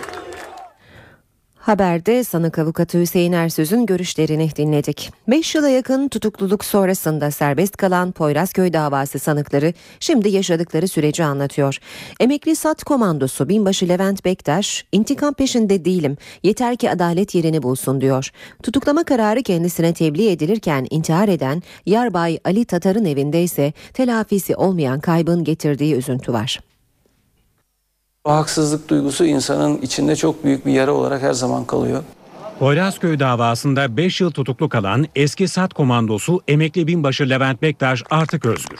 Haberde sanık avukatı Hüseyin Ersöz'ün görüşlerini dinledik. beş yıla yakın tutukluluk sonrasında serbest kalan Poyrazköy davası sanıkları şimdi yaşadıkları süreci anlatıyor. Emekli SAT komandosu binbaşı Levent Bektaş, "İntikam peşinde değilim, yeter ki adalet yerini bulsun" diyor. Tutuklama kararı kendisine tebliğ edilirken intihar eden Yarbay Ali Tatar'ın evinde ise telafisi olmayan kaybın getirdiği üzüntü var. O haksızlık duygusu insanın içinde çok büyük bir yara olarak her zaman kalıyor. Poyrazköy davasında beş yıl tutuklu kalan eski SAT komandosu emekli binbaşı Levent Bektaş artık özgür.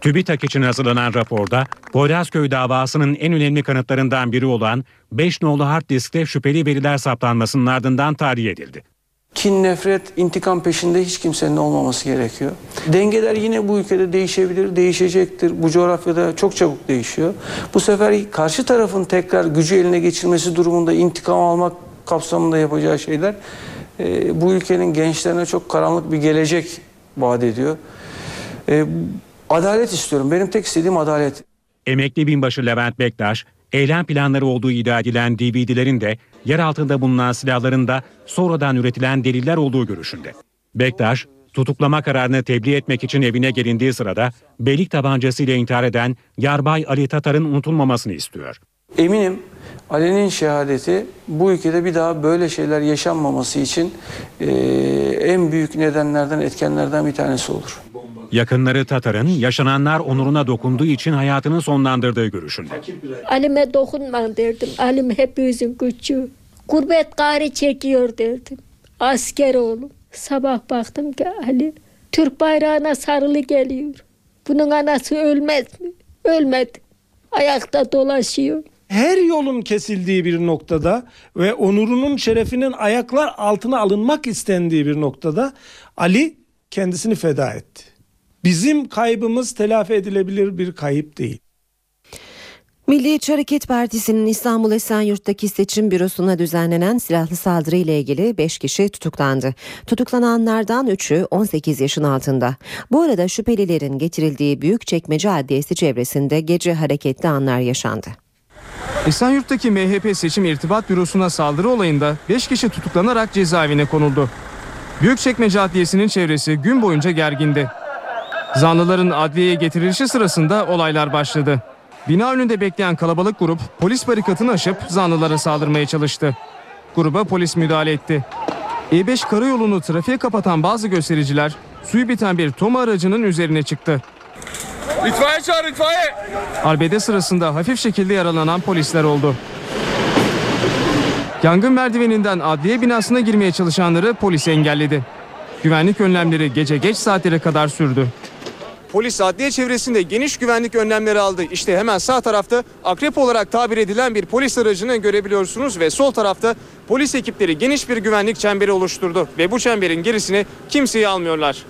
TÜBİTAK için hazırlanan raporda Poyrazköy davasının en önemli kanıtlarından biri olan beş nolu hard diskte şüpheli veriler saptanmasının ardından tahliye edildi. Kin, nefret, intikam peşinde hiç kimsenin olmaması gerekiyor. Dengeler yine bu ülkede değişebilir, değişecektir. Bu coğrafyada çok çabuk değişiyor. Bu sefer karşı tarafın tekrar gücü eline geçirmesi durumunda intikam almak kapsamında yapacağı şeyler e, bu ülkenin gençlerine çok karanlık bir gelecek vaat ediyor. E, adalet istiyorum. Benim tek istediğim adalet. Emekli binbaşı Levent Bektaş, eylem planları olduğu iddia edilen D V D'lerin de yer altında bulunan silahların da sonradan üretilen deliller olduğu görüşünde. Bektaş, tutuklama kararını tebliğ etmek için evine gelindiği sırada belik tabancasıyla intihar eden Yarbay Ali Tatar'ın unutulmamasını istiyor. Eminim Ali'nin şehadeti bu ülkede bir daha böyle şeyler yaşanmaması için e, en büyük nedenlerden, etkenlerden bir tanesi olur. Yakınları Tatar'ın yaşananlar onuruna dokunduğu için hayatını sonlandırdığı görüşünde. "Alime dokunma derdim. Alim hepimizin küçüğü. Gurbet gayrı çekiyor derdim. Asker oğlum. Sabah baktım ki Ali Türk bayrağına sarılı geliyor. Bunun anası ölmez mi? Ölmedi. Ayakta dolaşıyor." Her yolun kesildiği bir noktada ve onurunun, şerefinin ayaklar altına alınmak istendiği bir noktada Ali kendisini feda etti. Bizim kaybımız telafi edilebilir bir kayıp değil. Milliyetçi Hareket Partisi'nin İstanbul Esenyurt'taki seçim bürosuna düzenlenen silahlı saldırı ile ilgili beş kişi tutuklandı. Tutuklananlardan üçü on sekiz yaşın altında. Bu arada şüphelilerin getirildiği Büyükçekmece Adliyesi çevresinde gece hareketli anlar yaşandı. Esenyurt'taki M H P Seçim İrtibat Bürosu'na saldırı olayında beş kişi tutuklanarak cezaevine konuldu. Büyükçekmece Adliyesi'nin çevresi gün boyunca gergindi. Zanlıların adliyeye getirilişi sırasında olaylar başladı. Bina önünde bekleyen kalabalık grup polis barikatını aşıp zanlılara saldırmaya çalıştı. Gruba polis müdahale etti. E beş karayolunu trafiğe kapatan bazı göstericiler suyu biten bir Toma aracının üzerine çıktı. "İtfaiye çağır, itfaiye!" Arbede sırasında hafif şekilde yaralanan polisler oldu. Yangın merdiveninden adliye binasına girmeye çalışanları polis engelledi. Güvenlik önlemleri gece geç saatlere kadar sürdü. Polis adliye çevresinde geniş güvenlik önlemleri aldı. İşte hemen sağ tarafta akrep olarak tabir edilen bir polis aracını görebiliyorsunuz ve sol tarafta polis ekipleri geniş bir güvenlik çemberi oluşturdu ve bu çemberin gerisine kimseyi almıyorlar.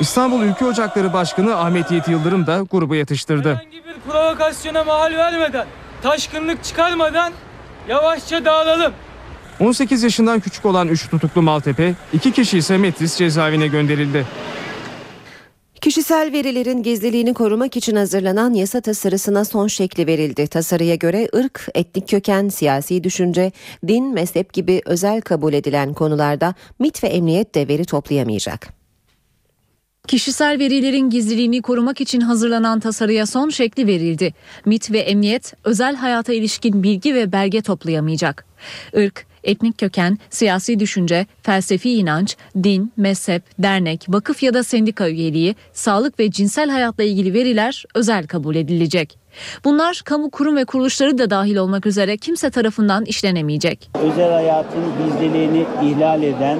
İstanbul Ülkü Ocakları Başkanı Ahmet Yiğit Yıldırım da grubu yatıştırdı. "Herhangi bir provokasyona mahal vermeden, taşkınlık çıkarmadan yavaşça dağılalım." on sekiz yaşından küçük olan üç tutuklu Maltepe, iki kişi ise Metris cezaevine gönderildi. Kişisel verilerin gizliliğini korumak için hazırlanan yasa tasarısına son şekli verildi. Tasarıya göre ırk, etnik köken, siyasi düşünce, din, mezhep gibi özel kabul edilen konularda MİT ve emniyet de veri toplayamayacak. Kişisel verilerin gizliliğini korumak için hazırlanan tasarıya son şekli verildi. MİT ve emniyet özel hayata ilişkin bilgi ve belge toplayamayacak. Irk, etnik köken, siyasi düşünce, felsefi inanç, din, mezhep, dernek, vakıf ya da sendika üyeliği, sağlık ve cinsel hayatla ilgili veriler özel kabul edilecek. Bunlar kamu kurum ve kuruluşları da dahil olmak üzere kimse tarafından işlenemeyecek. Özel hayatın gizliliğini ihlal eden,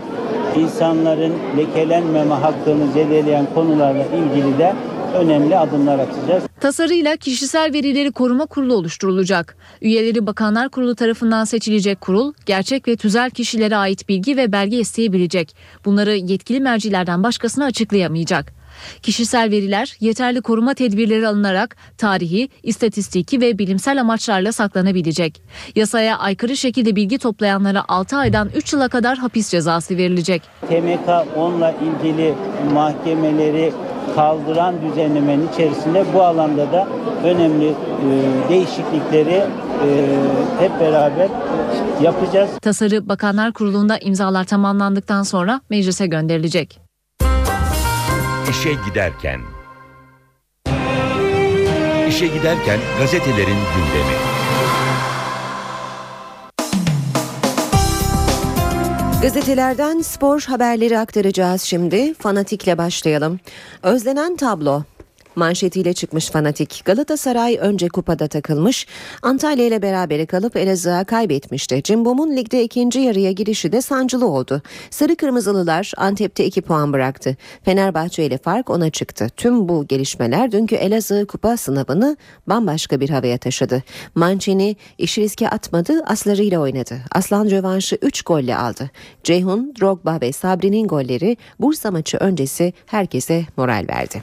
insanların lekelenmeme hakkını zedeleyen konularla ilgili de önemli adımlar atacağız. Tasarıyla Kişisel Verileri Koruma Kurulu oluşturulacak. Üyeleri Bakanlar Kurulu tarafından seçilecek kurul, gerçek ve tüzel kişilere ait bilgi ve belge isteyebilecek. Bunları yetkili mercilerden başkasına açıklayamayacak. Kişisel veriler yeterli koruma tedbirleri alınarak tarihi, istatistiki ve bilimsel amaçlarla saklanabilecek. Yasaya aykırı şekilde bilgi toplayanlara altı aydan üç yıla kadar hapis cezası verilecek. T M K on'la ilgili mahkemeleri kaldıran düzenlemenin içerisinde bu alanda da önemli e, değişiklikleri e, hep beraber yapacağız. Tasarı Bakanlar Kurulu'nda imzalar tamamlandıktan sonra meclise gönderilecek. İşe giderken. İşe giderken gazetelerin gündemi. Gazetelerden spor haberleri aktaracağız şimdi. Fanatik'le başlayalım. Özlenen tablo. Manşetiyle çıkmış Fanatik. Galatasaray önce kupada takılmış, Antalya ile berabere kalıp Elazığ'a kaybetmişti. Cimbom'un ligde ikinci yarıya girişi de sancılı oldu. Sarı Kırmızılılar Antep'te iki puan bıraktı. Fenerbahçe ile fark ona çıktı. Tüm bu gelişmeler dünkü Elazığ kupa sınavını bambaşka bir havaya taşıdı. Mancini işi riske atmadı, aslarıyla oynadı. Aslan Rövanş'ı üç golle aldı. Ceyhun, Drogba ve Sabri'nin golleri Bursa maçı öncesi herkese moral verdi.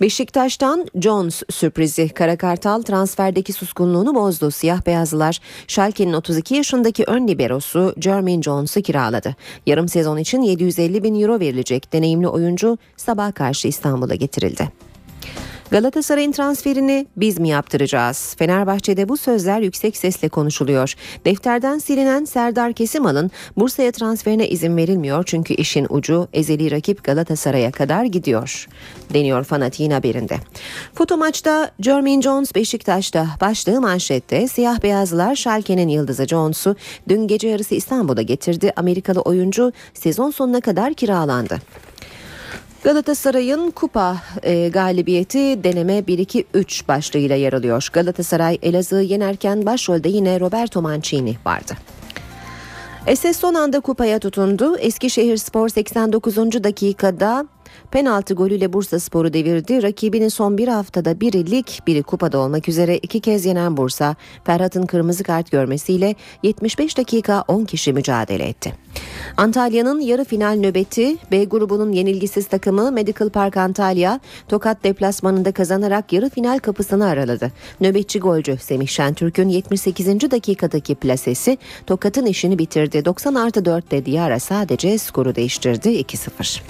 Beşiktaş'tan Jones sürprizi. Karakartal transferdeki suskunluğunu bozdu. Siyah beyazlılar Schalke'nin otuz iki yaşındaki ön liberosu Jermaine Jones'u kiraladı. Yarım sezon için yedi yüz elli bin euro verilecek. Deneyimli oyuncu sabah karşı İstanbul'a getirildi. Galatasaray'ın transferini biz mi yaptıracağız? Fenerbahçe'de bu sözler yüksek sesle konuşuluyor. Defterden silinen Serdar Kesimal'ın Bursa'ya transferine izin verilmiyor çünkü işin ucu ezeli rakip Galatasaray'a kadar gidiyor, deniyor Fanatik'in haberinde. Foto maçta Jermaine Jones Beşiktaş'ta başlığı manşette. Siyah beyazlar Schalke'nin yıldızı Jones'u dün gece yarısı İstanbul'a getirdi. Amerikalı oyuncu sezon sonuna kadar kiralandı. Galatasaray'ın kupa e, galibiyeti deneme bir iki üç başlığıyla yer alıyor. Galatasaray Elazığ'ı yenerken başrolde yine Roberto Mancini vardı. Efes son anda kupaya tutundu. Eskişehirspor seksen dokuzuncu dakikada penaltı golüyle Bursaspor'u devirdi. Rakibinin son bir haftada biri lig, biri kupada olmak üzere iki kez yenen Bursa, Ferhat'ın kırmızı kart görmesiyle yetmiş beş dakika on kişi mücadele etti. Antalya'nın yarı final nöbeti. B grubunun yenilgisiz takımı Medical Park Antalya, Tokat deplasmanında kazanarak yarı final kapısını araladı. Nöbetçi golcü Semih Şentürk'ün yetmiş sekizinci dakikadaki plasesi Tokat'ın işini bitirdi. doksan artı dörtte Diyara sadece skoru değiştirdi, iki sıfır.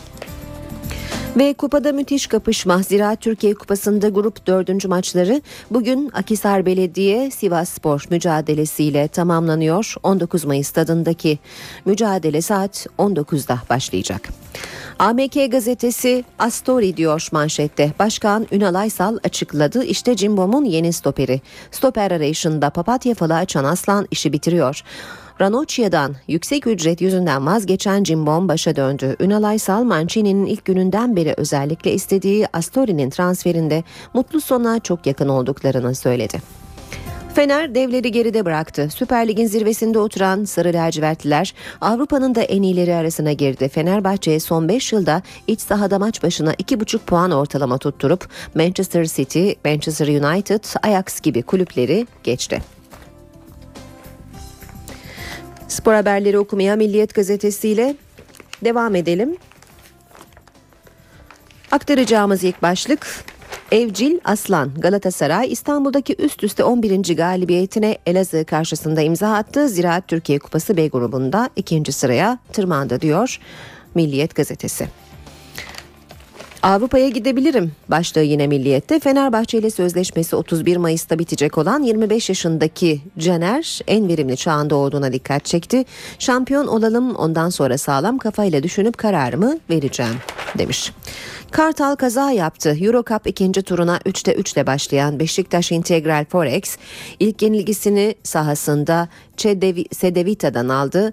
Ve kupada müthiş kapışma. Zira Türkiye Kupası'nda grup dördüncü maçları bugün Akhisar Belediye Sivasspor mücadelesiyle tamamlanıyor. on dokuz Mayıs tadındaki mücadele saat on dokuzda başlayacak. A M K gazetesi Astori diyor manşette. Başkan Ünal Aysal açıkladı. İşte Cimbom'un yeni stoperi. Stoper arayışında papatya falı açan Aslan işi bitiriyor. Ranocchia'dan yüksek ücret yüzünden vazgeçen Cimbom başa döndü. Ünal Aysal, Mancini'nin ilk gününden beri özellikle istediği Astori'nin transferinde mutlu sona çok yakın olduklarını söyledi. Fener devleri geride bıraktı. Süper Lig'in zirvesinde oturan Sarı Lacivertliler Avrupa'nın da en iyileri arasına girdi. Fenerbahçe'ye son beş yılda iç sahada maç başına iki buçuk puan ortalama tutturup Manchester City, Manchester United, Ajax gibi kulüpleri geçti. Spor haberleri okumaya Milliyet gazetesiyle devam edelim. Aktaracağımız ilk başlık Evcil Aslan. Galatasaray İstanbul'daki üst üste on birinci galibiyetine Elazığ karşısında imza attı. Zira Türkiye Kupası B grubunda ikinci sıraya tırmandı diyor Milliyet gazetesi. Avrupa'ya gidebilirim başlığı yine Milliyet'te. Fenerbahçe ile sözleşmesi otuz bir Mayıs'ta bitecek olan yirmi beş yaşındaki Caner en verimli çağında olduğuna dikkat çekti. Şampiyon olalım, ondan sonra sağlam kafayla düşünüp kararımı vereceğim demiş. Kartal kaza yaptı. Euro Cup ikinci turuna üçte üçle başlayan Beşiktaş Integral Forex ilk yenilgisini sahasında Cedevita'dan aldı.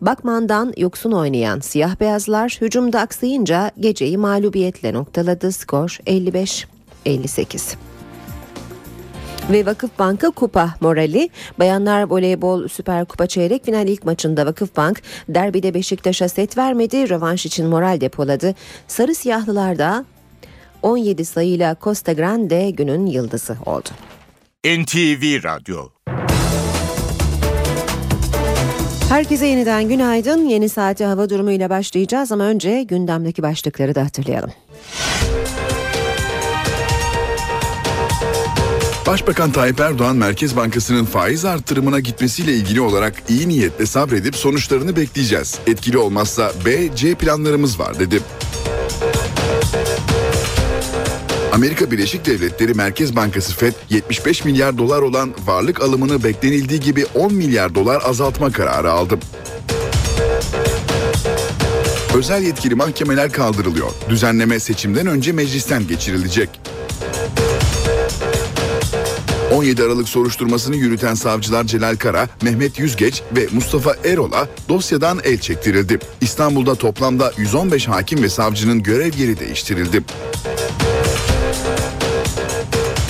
Bakman'dan yoksun oynayan siyah beyazlar hücumda aksayınca geceyi mağlubiyetle noktaladı. Skor elli beş elli sekiz. Ve Vakıfbank'a kupa morali. Bayanlar voleybol Süper Kupa çeyrek final ilk maçında Vakıfbank derbide Beşiktaş'a set vermedi. Rövanş için moral depoladı. Sarı siyahlılar da on yedi sayıyla Costa Grande günün yıldızı oldu. N T V Radyo. Herkese yeniden günaydın. Yeni saate hava durumuyla başlayacağız ama önce gündemdeki başlıkları da hatırlayalım. Başbakan Tayyip Erdoğan, Merkez Bankası'nın faiz artırımına gitmesiyle ilgili olarak iyi niyetle sabredip sonuçlarını bekleyeceğiz. Etkili olmazsa B, C planlarımız var dedi. Amerika Birleşik Devletleri Merkez Bankası FED, yetmiş beş milyar dolar olan varlık alımını beklenildiği gibi on milyar dolar azaltma kararı aldı. Özel yetkili mahkemeler kaldırılıyor. Düzenleme seçimden önce meclisten geçirilecek. on yedi Aralık soruşturmasını yürüten savcılar Celal Kara, Mehmet Yüzgeç ve Mustafa Erol'a dosyadan el çektirildi. İstanbul'da toplamda yüz on beş hakim ve savcının görev yeri değiştirildi.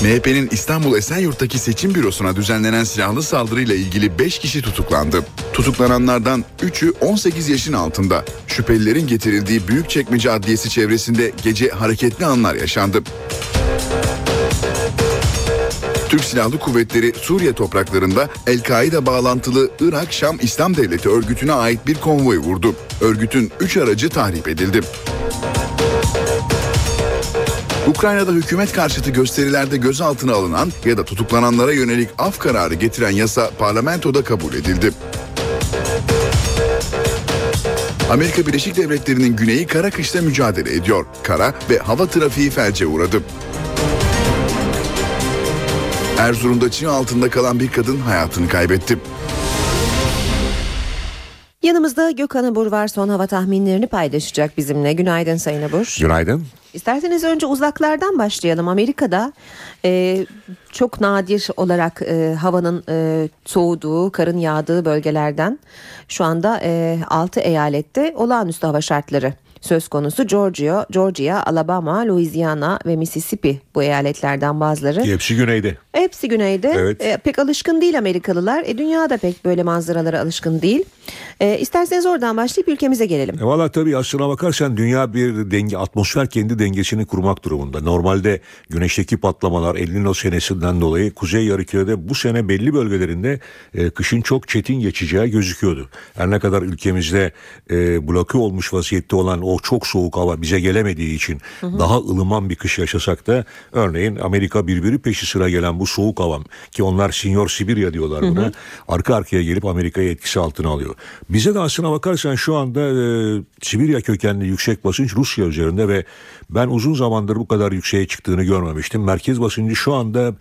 M H P'nin İstanbul Esenyurt'taki seçim bürosuna düzenlenen silahlı saldırıyla ilgili beş kişi tutuklandı. Tutuklananlardan üçü on sekiz yaşın altında. Şüphelilerin getirildiği Büyükçekmece Adliyesi çevresinde gece hareketli anlar yaşandı. Türk Silahlı Kuvvetleri Suriye topraklarında El-Kaide bağlantılı Irak-Şam İslam Devleti örgütüne ait bir konvoyu vurdu. Örgütün üç aracı tahrip edildi. Ukrayna'da hükümet karşıtı gösterilerde gözaltına alınan ya da tutuklananlara yönelik af kararı getiren yasa parlamentoda kabul edildi. Amerika Birleşik Devletleri'nin güneyi kara kışla mücadele ediyor. Kara ve hava trafiği felce uğradı. Erzurum'da çığ altında kalan bir kadın hayatını kaybetti. Yanımızda Gökhan Abur var, son hava tahminlerini paylaşacak bizimle. Günaydın Sayın Abur. Günaydın. İsterseniz önce uzaklardan başlayalım. Amerika'da e, çok nadir olarak e, havanın e, soğuduğu, karın yağdığı bölgelerden şu anda e, altı eyalette olağanüstü hava şartları söz konusu. Georgia, Georgia, Alabama, Louisiana ve Mississippi bu eyaletlerden bazıları. Hepsi güneyde. Hepsi güneyde. Evet. E, pek alışkın değil Amerikalılar. E, dünya da pek böyle manzaralara alışkın değil. E, isterseniz oradan başlayıp ülkemize gelelim. E, Valla tabii aslına bakarsan dünya bir denge, atmosfer kendi dengesini kurmak durumunda. Normalde güneşteki patlamalar El Niño senesinden dolayı Kuzey Yarımküre'de bu sene belli bölgelerinde e, kışın çok çetin geçeceği gözüküyordu. Her ne kadar ülkemizde e, bloke olmuş vaziyette olan o çok soğuk hava bize gelemediği için hı hı. daha ılıman bir kış yaşasak da örneğin Amerika birbiri peşi sıra gelen bu soğuk hava ki onlar Sinyor Sibirya diyorlar buna hı hı. arka arkaya gelip Amerika'yı etkisi altına alıyor. Bize de aslına bakarsan şu anda e, Sibirya kökenli yüksek basınç Rusya üzerinde ve ben uzun zamandır bu kadar yükseğe çıktığını görmemiştim. Merkez basıncı şu anda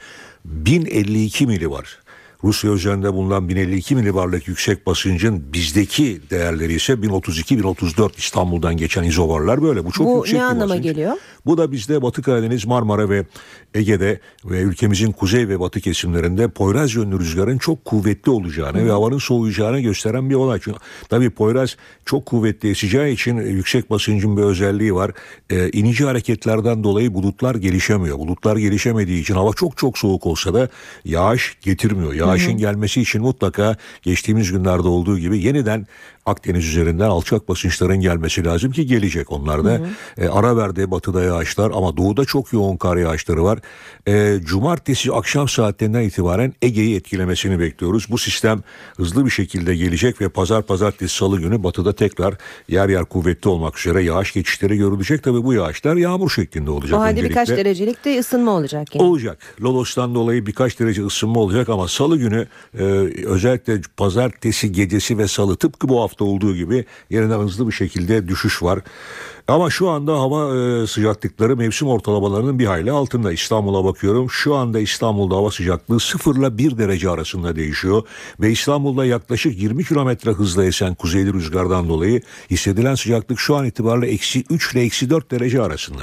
bin elli iki mili var. Rusya üzerinde bulunan bin elli iki milibarlık yüksek basıncın bizdeki değerleri ise bin otuz iki bin otuz dört İstanbul'dan geçen izobarlar böyle. Bu çok bu yüksek ne anlama basınç geliyor? Bu da bizde Batı Karadeniz, Marmara ve Ege'de ve ülkemizin kuzey ve batı kesimlerinde Poyraz yönlü rüzgarın çok kuvvetli olacağını hmm. ve havanın soğuyacağını gösteren bir olay. Çünkü tabii Poyraz çok kuvvetli eseceği için yüksek basıncın bir özelliği var. E, inici hareketlerden dolayı bulutlar gelişemiyor. Bulutlar gelişemediği için hava çok çok soğuk olsa da yağış getirmiyor. Yağış Yağışın gelmesi için mutlaka geçtiğimiz günlerde olduğu gibi yeniden Akdeniz üzerinden alçak basınçların gelmesi lazım ki gelecek onlar da. E, ara verdi batıda yağışlar ama doğuda çok yoğun kar yağışları var. E, cumartesi akşam saatlerinden itibaren Ege'yi etkilemesini bekliyoruz. Bu sistem hızlı bir şekilde gelecek ve pazar pazartesi salı günü batıda tekrar yer yer kuvvetli olmak üzere yağış geçişleri görülecek. Tabii bu yağışlar yağmur şeklinde olacak. O halde birkaç derecelik de ısınma olacak. Yani. Olacak. Lodos'tan dolayı birkaç derece ısınma olacak ama salı günü e, özellikle pazartesi gecesi ve salı tıpkı bu hafta olduğu gibi yeniden hızlı bir şekilde düşüş var. Ama şu anda hava sıcaklıkları mevsim ortalamalarının bir hayli altında. İstanbul'a bakıyorum. Şu anda İstanbul'da hava sıcaklığı sıfır ile bir derece arasında değişiyor. Ve İstanbul'da yaklaşık yirmi kilometre hızla esen kuzeyli rüzgardan dolayı hissedilen sıcaklık şu an itibariyle eksi üç ile eksi dört derece arasında.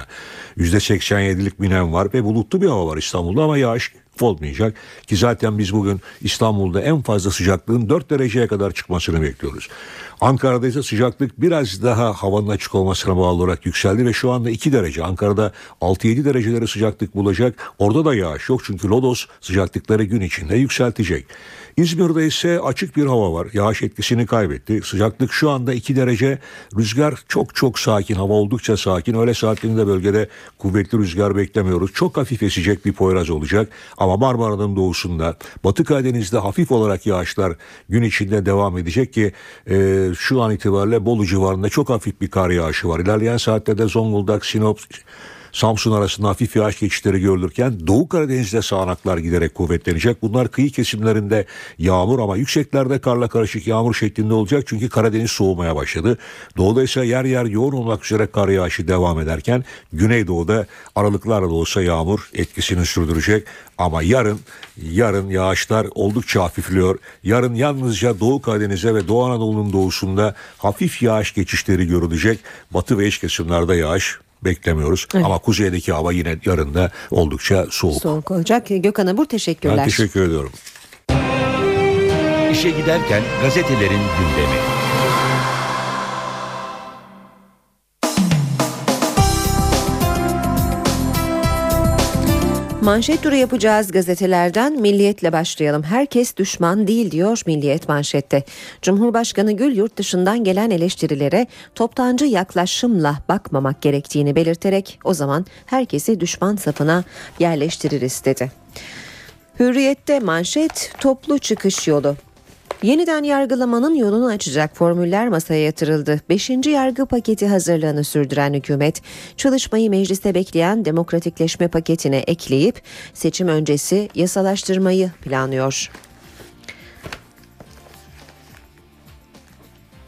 yüzde seksen yedilik minem var ve bulutlu bir hava var İstanbul'da ama yağış olmayacak ki zaten biz bugün İstanbul'da en fazla sıcaklığın dört dereceye kadar çıkmasını bekliyoruz. Ankara'da ise sıcaklık biraz daha havanın açık olmasına bağlı olarak yükseldi ve şu anda iki derece. Ankara'da altı yedi derecelere sıcaklık bulacak. Orada da yağış yok çünkü lodos sıcaklıkları gün içinde yükseltecek. İzmir'de ise açık bir hava var. Yağış etkisini kaybetti. Sıcaklık şu anda iki derece. Rüzgar çok çok sakin. Hava oldukça sakin. Öğle saatlerinde bölgede kuvvetli rüzgar beklemiyoruz. Çok hafif esecek bir Poyraz olacak. Ama Marmara'nın doğusunda, Batı Karadeniz'de hafif olarak yağışlar gün içinde devam edecek ki e, şu an itibariyle Bolu civarında çok hafif bir kar yağışı var. İlerleyen saatlerde Zonguldak, Sinop, Samsun arasında hafif yağış geçişleri görülürken Doğu Karadeniz'de sağanaklar giderek kuvvetlenecek. Bunlar kıyı kesimlerinde yağmur ama yükseklerde karla karışık yağmur şeklinde olacak. Çünkü Karadeniz soğumaya başladı. Doğuda ise yer yer yoğun olmak üzere kar yağışı devam ederken Güneydoğu'da aralıklarla da olsa yağmur etkisini sürdürecek. Ama yarın yarın yağışlar oldukça hafifliyor. Yarın yalnızca Doğu Karadeniz'e ve Doğu Anadolu'nun doğusunda hafif yağış geçişleri görülecek. Batı ve iç kesimlerde yağış beklemiyoruz. Evet. Ama kuzeydeki hava yine yarın da oldukça soğuk. Soğuk olacak. Gökhan Abur, teşekkürler. Ben teşekkür ediyorum. İşe giderken gazetelerin gündemi. Manşet turu yapacağız gazetelerden. Milliyet'le başlayalım. Herkes düşman değil diyor Milliyet manşette. Cumhurbaşkanı Gül yurt dışından gelen eleştirilere toptancı yaklaşımla bakmamak gerektiğini belirterek o zaman herkesi düşman safına yerleştiririz dedi. Hürriyet'te manşet toplu çıkış yolu. Yeniden yargılamanın yolunu açacak formüller masaya yatırıldı. Beşinci yargı paketi hazırlığını sürdüren hükümet, çalışmayı mecliste bekleyen demokratikleşme paketine ekleyip seçim öncesi yasalaştırmayı planlıyor.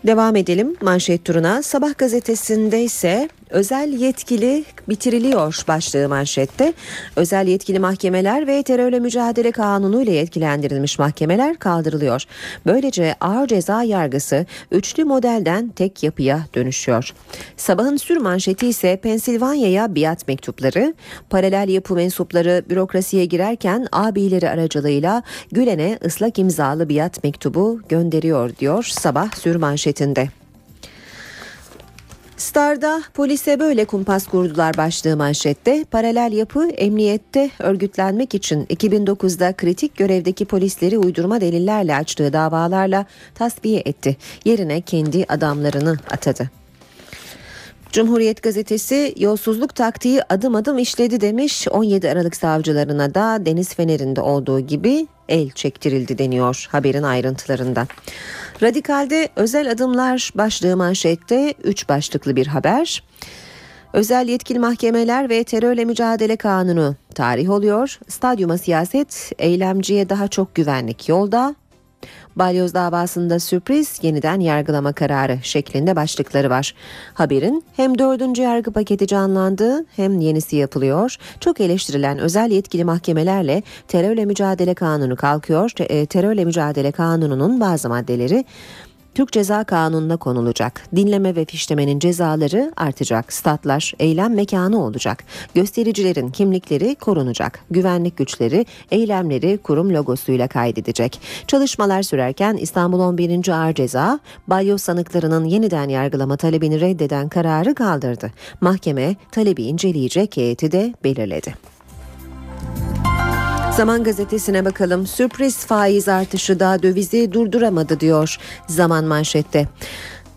Devam edelim manşet turuna. Sabah gazetesinde ise özel yetkili bitiriliyor başlığı manşette. Özel yetkili mahkemeler ve terörle mücadele kanunu ile yetkilendirilmiş mahkemeler kaldırılıyor. Böylece ağır ceza yargısı üçlü modelden tek yapıya dönüşüyor. Sabahın sür manşeti ise Pensilvanya'ya biat mektupları, paralel yapı mensupları bürokrasiye girerken abileri aracılığıyla Gülen'e ıslak imzalı biat mektubu gönderiyor diyor sabah sür manşetinde. Star'da polise böyle kumpas kurdular başlığı manşette. Paralel yapı emniyette örgütlenmek için iki bin dokuzda kritik görevdeki polisleri uydurma delillerle açtığı davalarla tasfiye etti. Yerine kendi adamlarını atadı. Cumhuriyet gazetesi yolsuzluk taktiği adım adım işledi demiş. on yedi Aralık savcılarına da Deniz Fener'in de olduğu gibi el çektirildi deniyor haberin ayrıntılarında. Radikal'de özel adımlar başlığı manşette üç başlıklı bir haber. Özel yetkili mahkemeler ve terörle mücadele kanunu tarih oluyor. Stadyuma siyaset, eylemciye daha çok güvenlik yolda. Balyoz davasında sürpriz yeniden yargılama kararı şeklinde başlıkları var. Haberin hem dördüncü yargı paketi canlandı hem yenisi yapılıyor. Çok eleştirilen özel yetkili mahkemelerle terörle mücadele kanunu kalkıyor. Terörle mücadele kanununun bazı maddeleri Türk Ceza Kanunu'na konulacak. Dinleme ve fişlemenin cezaları artacak. Statlar eylem mekanı olacak. Göstericilerin kimlikleri korunacak. Güvenlik güçleri eylemleri kurum logosuyla kaydedecek. Çalışmalar sürerken İstanbul on birinci Ağır Ceza, balyoz sanıklarının yeniden yargılama talebini reddeden kararı kaldırdı. Mahkeme talebi inceleyecek heyeti de belirledi. Zaman gazetesine bakalım. Sürpriz faiz artışı da dövizi durduramadı diyor Zaman manşette.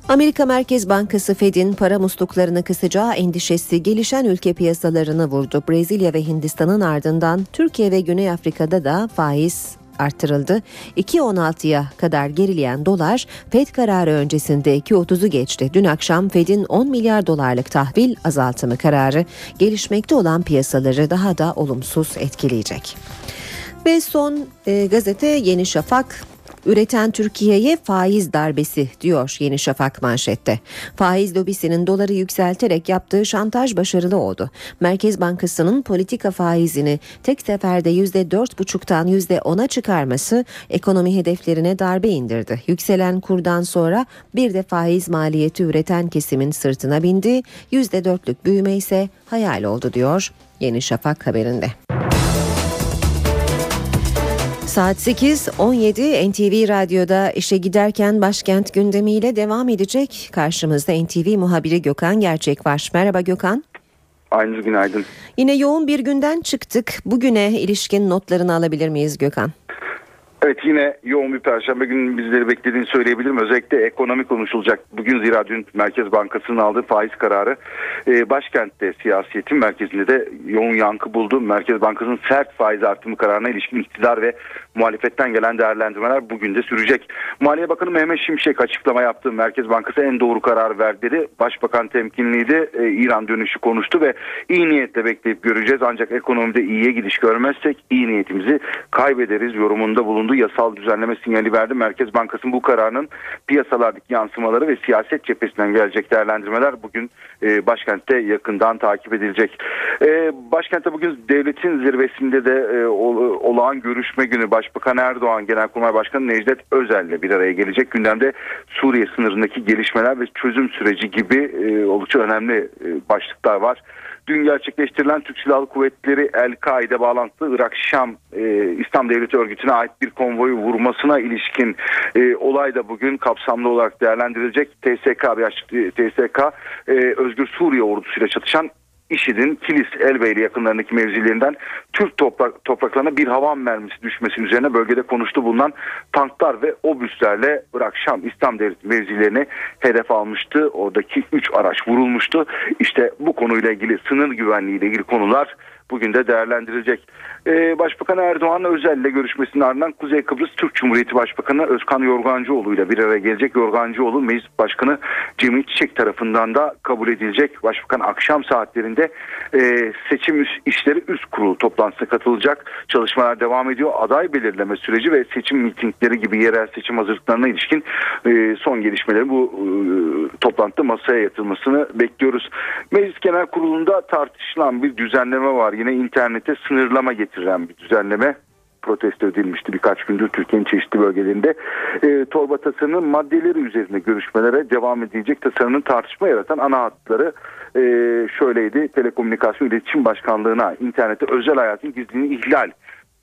Amerika Merkez Bankası F E D'in para musluklarını kısacağı endişesi gelişen ülke piyasalarını vurdu. Brezilya ve Hindistan'ın ardından Türkiye ve Güney Afrika'da da faiz artırıldı. iki on altıya kadar gerileyen dolar F E D kararı öncesinde iki otuzu geçti. Dün akşam F E D'in on milyar dolarlık tahvil azaltımı kararı gelişmekte olan piyasaları daha da olumsuz etkileyecek. Ve son e, gazete Yeni Şafak. Üreten Türkiye'ye faiz darbesi diyor Yeni Şafak manşette. Faiz lobisinin doları yükselterek yaptığı şantaj başarılı oldu. Merkez Bankası'nın politika faizini tek seferde yüzde dört buçuktan yüzde ona çıkarması ekonomi hedeflerine darbe indirdi. Yükselen kurdan sonra bir de faiz maliyeti üreten kesimin sırtına bindi. yüzde dörtlük büyüme ise hayal oldu diyor Yeni Şafak haberinde. Saat sekiz on yedi N T V Radyo'da işe giderken başkent gündemiyle devam edecek. Karşımızda N T V muhabiri Gökhan Gerçek var. Merhaba Gökhan. Aynur, günaydın. Yine yoğun bir günden çıktık. Bugüne ilişkin notlarını alabilir miyiz Gökhan? Evet, yine yoğun bir perşembe gününün bizleri beklediğini söyleyebilirim. Özellikle ekonomi konuşulacak bugün, zira dün Merkez Bankası'nın aldığı faiz kararı e, başkentte siyasetin merkezinde de yoğun yankı buldu. Merkez Bankası'nın sert faiz artımı kararına ilişkin iktidar ve muhalefetten gelen değerlendirmeler bugün de sürecek. Maliye Bakanı Mehmet Şimşek açıklama yaptı. Merkez Bankası en doğru karar verdi dedi. Başbakan temkinliydi. E, İran dönüşü konuştu ve iyi niyetle bekleyip göreceğiz. Ancak ekonomide iyiye gidiş görmezsek iyi niyetimizi kaybederiz yorumunda bulundu. Yasal düzenleme sinyali verdi. Merkez Bankası'nın bu kararının piyasalardaki yansımaları ve siyaset cephesinden gelecek değerlendirmeler bugün e, başkentte yakından takip edilecek. E, başkentte bugün devletin zirvesinde de e, olağan görüşme günü Başbakan Erdoğan, Genelkurmay Başkanı Necdet Özel'le bir araya gelecek. Gündemde Suriye sınırındaki gelişmeler ve çözüm süreci gibi e, oldukça önemli e, başlıklar var. Dün gerçekleştirilen Türk Silahlı Kuvvetleri El-Kaide bağlantılı Irak-Şam e, İslam Devleti Örgütü'ne ait bir konvoyu vurmasına ilişkin e, olay da bugün kapsamlı olarak değerlendirilecek. T S K, T S K e, Özgür Suriye ordusuyla çatışan İŞİD'in Kilis, Elbeyli yakınlarındaki mevzilerinden Türk toprak, topraklarına bir havan mermisi düşmesi üzerine bölgede konuştu bulunan tanklar ve obüslerle Irak Şam İslam Devleti mevzilerini hedef almıştı. Oradaki üç araç vurulmuştu. İşte bu konuyla ilgili, sınır güvenliğiyle ilgili konular bugün de değerlendirilecek. Ee, Başbakan Erdoğan Özel'le görüşmesinin ardından Kuzey Kıbrıs Türk Cumhuriyeti Başbakanı Özkan Yorgancıoğlu ile bir araya gelecek. Yorgancıoğlu Meclis Başkanı Cemil Çiçek tarafından da kabul edilecek. Başbakan akşam saatlerinde e, seçim işleri üst kurulu toplantısına katılacak. Çalışmalar devam ediyor. Aday belirleme süreci ve seçim mitingleri gibi yerel seçim hazırlıklarına ilişkin e, son gelişmeleri bu e, toplantıda masaya yatırılmasını bekliyoruz. Meclis Genel Kurulu'nda tartışılan bir düzenleme var. Yine internete sınırlama getiren bir düzenleme protesto edilmişti birkaç gündür Türkiye'nin çeşitli bölgelerinde. E, torba tasarının maddeleri üzerinde görüşmelere devam edilecek. Tasarının tartışma yaratan ana hatları e, şöyleydi. Telekomünikasyon İletişim Başkanlığı'na internete özel hayatın gizliliğini ihlal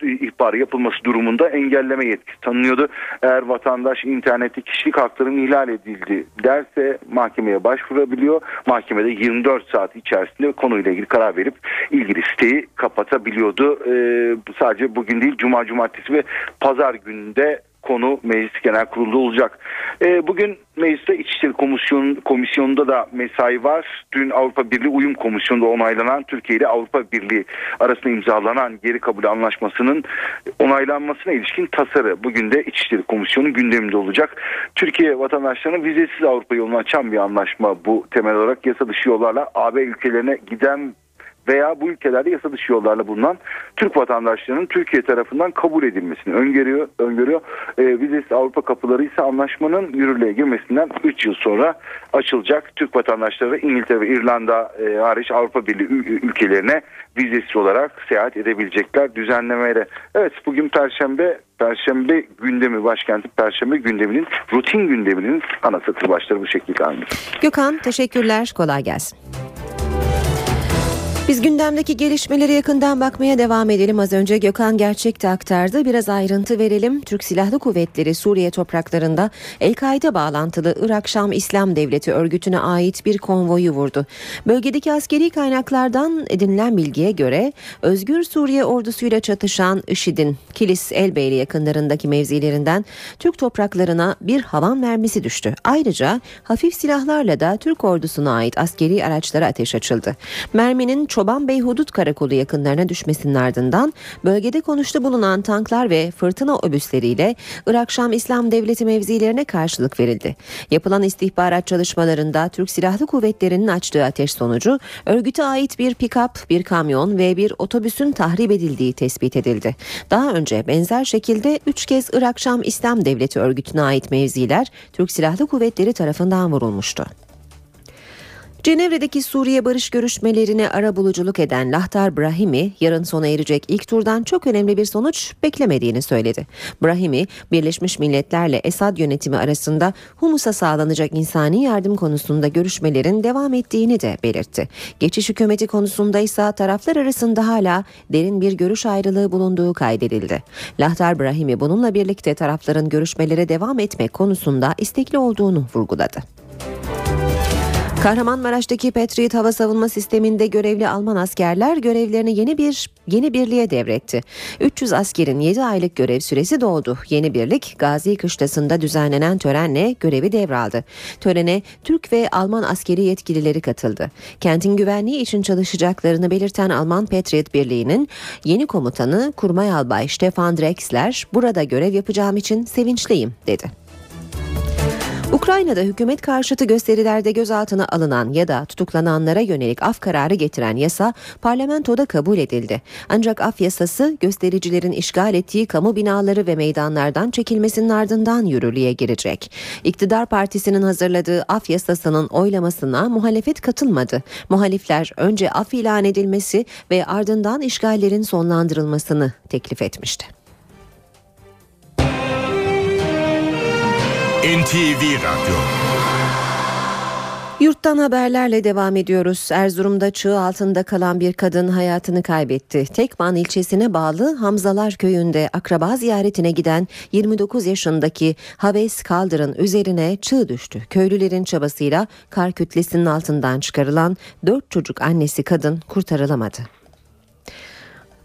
ihbarı yapılması durumunda engelleme yetkisi tanınıyordu. Eğer vatandaş internette kişilik haklarının ihlal edildi derse mahkemeye başvurabiliyor. Mahkemede yirmi dört saat içerisinde konuyla ilgili karar verip ilgili siteyi kapatabiliyordu. Ee, sadece bugün değil, cuma, cumartesi ve pazar gününde konu Meclis Genel Kurulu'nda olacak. E, bugün Meclis'te İçişleri Komisyon, Komisyonu'nda da mesai var. Dün Avrupa Birliği Uyum Komisyonu'nda onaylanan Türkiye ile Avrupa Birliği arasında imzalanan geri kabul anlaşmasının onaylanmasına ilişkin tasarı bugün de İçişleri Komisyonu gündeminde olacak. Türkiye vatandaşlarının vizesiz Avrupa yolunu açan bir anlaşma bu. Temel olarak yasa dışı yollarla A B ülkelerine giden veya bu ülkelerde yasa dışı yollarla bulunan Türk vatandaşlarının Türkiye tarafından kabul edilmesini öngörüyor. öngörüyor. E, vizesiz Avrupa kapıları ise anlaşmanın yürürlüğe girmesinden üç yıl sonra açılacak. Türk vatandaşları İngiltere ve İrlanda e, hariç Avrupa Birliği ülkelerine vizesiz olarak seyahat edebilecekler düzenlemeyle. Evet, bugün Perşembe, Perşembe gündemi, başkentin Perşembe gündeminin, rutin gündeminin ana satır başları bu şekilde. Gökhan, teşekkürler, kolay gelsin. Biz gündemdeki gelişmeleri yakından bakmaya devam edelim. Az önce Gökhan Gerçek de aktardı. Biraz ayrıntı verelim. Türk Silahlı Kuvvetleri Suriye topraklarında El-Kaide bağlantılı Irak-Şam İslam Devleti örgütüne ait bir konvoyu vurdu. Bölgedeki askeri kaynaklardan edinilen bilgiye göre Özgür Suriye ordusuyla çatışan IŞİD'in Kilis, Elbeyli yakınlarındaki mevzilerinden Türk topraklarına bir havan mermisi düştü. Ayrıca hafif silahlarla da Türk ordusuna ait askeri araçlara ateş açıldı. Merminin Çoban Bey Hudut Karakolu yakınlarına düşmesinin ardından bölgede konuşta bulunan tanklar ve fırtına obüsleriyle Irak-Şam İslam Devleti mevzilerine karşılık verildi. Yapılan istihbarat çalışmalarında Türk Silahlı Kuvvetleri'nin açtığı ateş sonucu örgüte ait bir pikap, bir kamyon ve bir otobüsün tahrip edildiği tespit edildi. Daha önce benzer şekilde üç kez Irak-Şam İslam Devleti örgütüne ait mevziler Türk Silahlı Kuvvetleri tarafından vurulmuştu. Cenevre'deki Suriye barış görüşmelerine arabuluculuk eden Lahdar Brahimi, yarın sona erecek ilk turdan çok önemli bir sonuç beklemediğini söyledi. Brahimi, Birleşmiş Milletler'le Esad yönetimi arasında Humus'a sağlanacak insani yardım konusunda görüşmelerin devam ettiğini de belirtti. Geçiş hükümeti konusunda ise taraflar arasında hala derin bir görüş ayrılığı bulunduğu kaydedildi. Lahdar Brahimi bununla birlikte tarafların görüşmelere devam etmek konusunda istekli olduğunu vurguladı. Kahramanmaraş'taki Patriot hava savunma sisteminde görevli Alman askerler görevlerini yeni bir yeni birliğe devretti. üç yüz askerin yedi aylık görev süresi doldu. Yeni birlik Gazi Kışlası'nda düzenlenen törenle görevi devraldı. Törene Türk ve Alman askeri yetkilileri katıldı. Kentin güvenliği için çalışacaklarını belirten Alman Patriot Birliği'nin yeni komutanı Kurmay Albay Stefan Drexler, "Burada görev yapacağım için sevinçliyim," dedi. Ukrayna'da hükümet karşıtı gösterilerde gözaltına alınan ya da tutuklananlara yönelik af kararı getiren yasa parlamentoda kabul edildi. Ancak af yasası göstericilerin işgal ettiği kamu binaları ve meydanlardan çekilmesinin ardından yürürlüğe girecek. İktidar partisinin hazırladığı af yasasının oylamasına muhalefet katılmadı. Muhalifler önce af ilan edilmesi ve ardından işgallerin sonlandırılmasını teklif etmişti. N T V Radyo. Yurttan haberlerle devam ediyoruz. Erzurum'da çığ altında kalan bir kadın hayatını kaybetti. Tekman ilçesine bağlı Hamzalar köyünde akraba ziyaretine giden yirmi dokuz yaşındaki Haves Kaldır'ın üzerine çığ düştü. Köylülerin çabasıyla kar kütlesinin altından çıkarılan dört çocuk annesi kadın kurtarılamadı.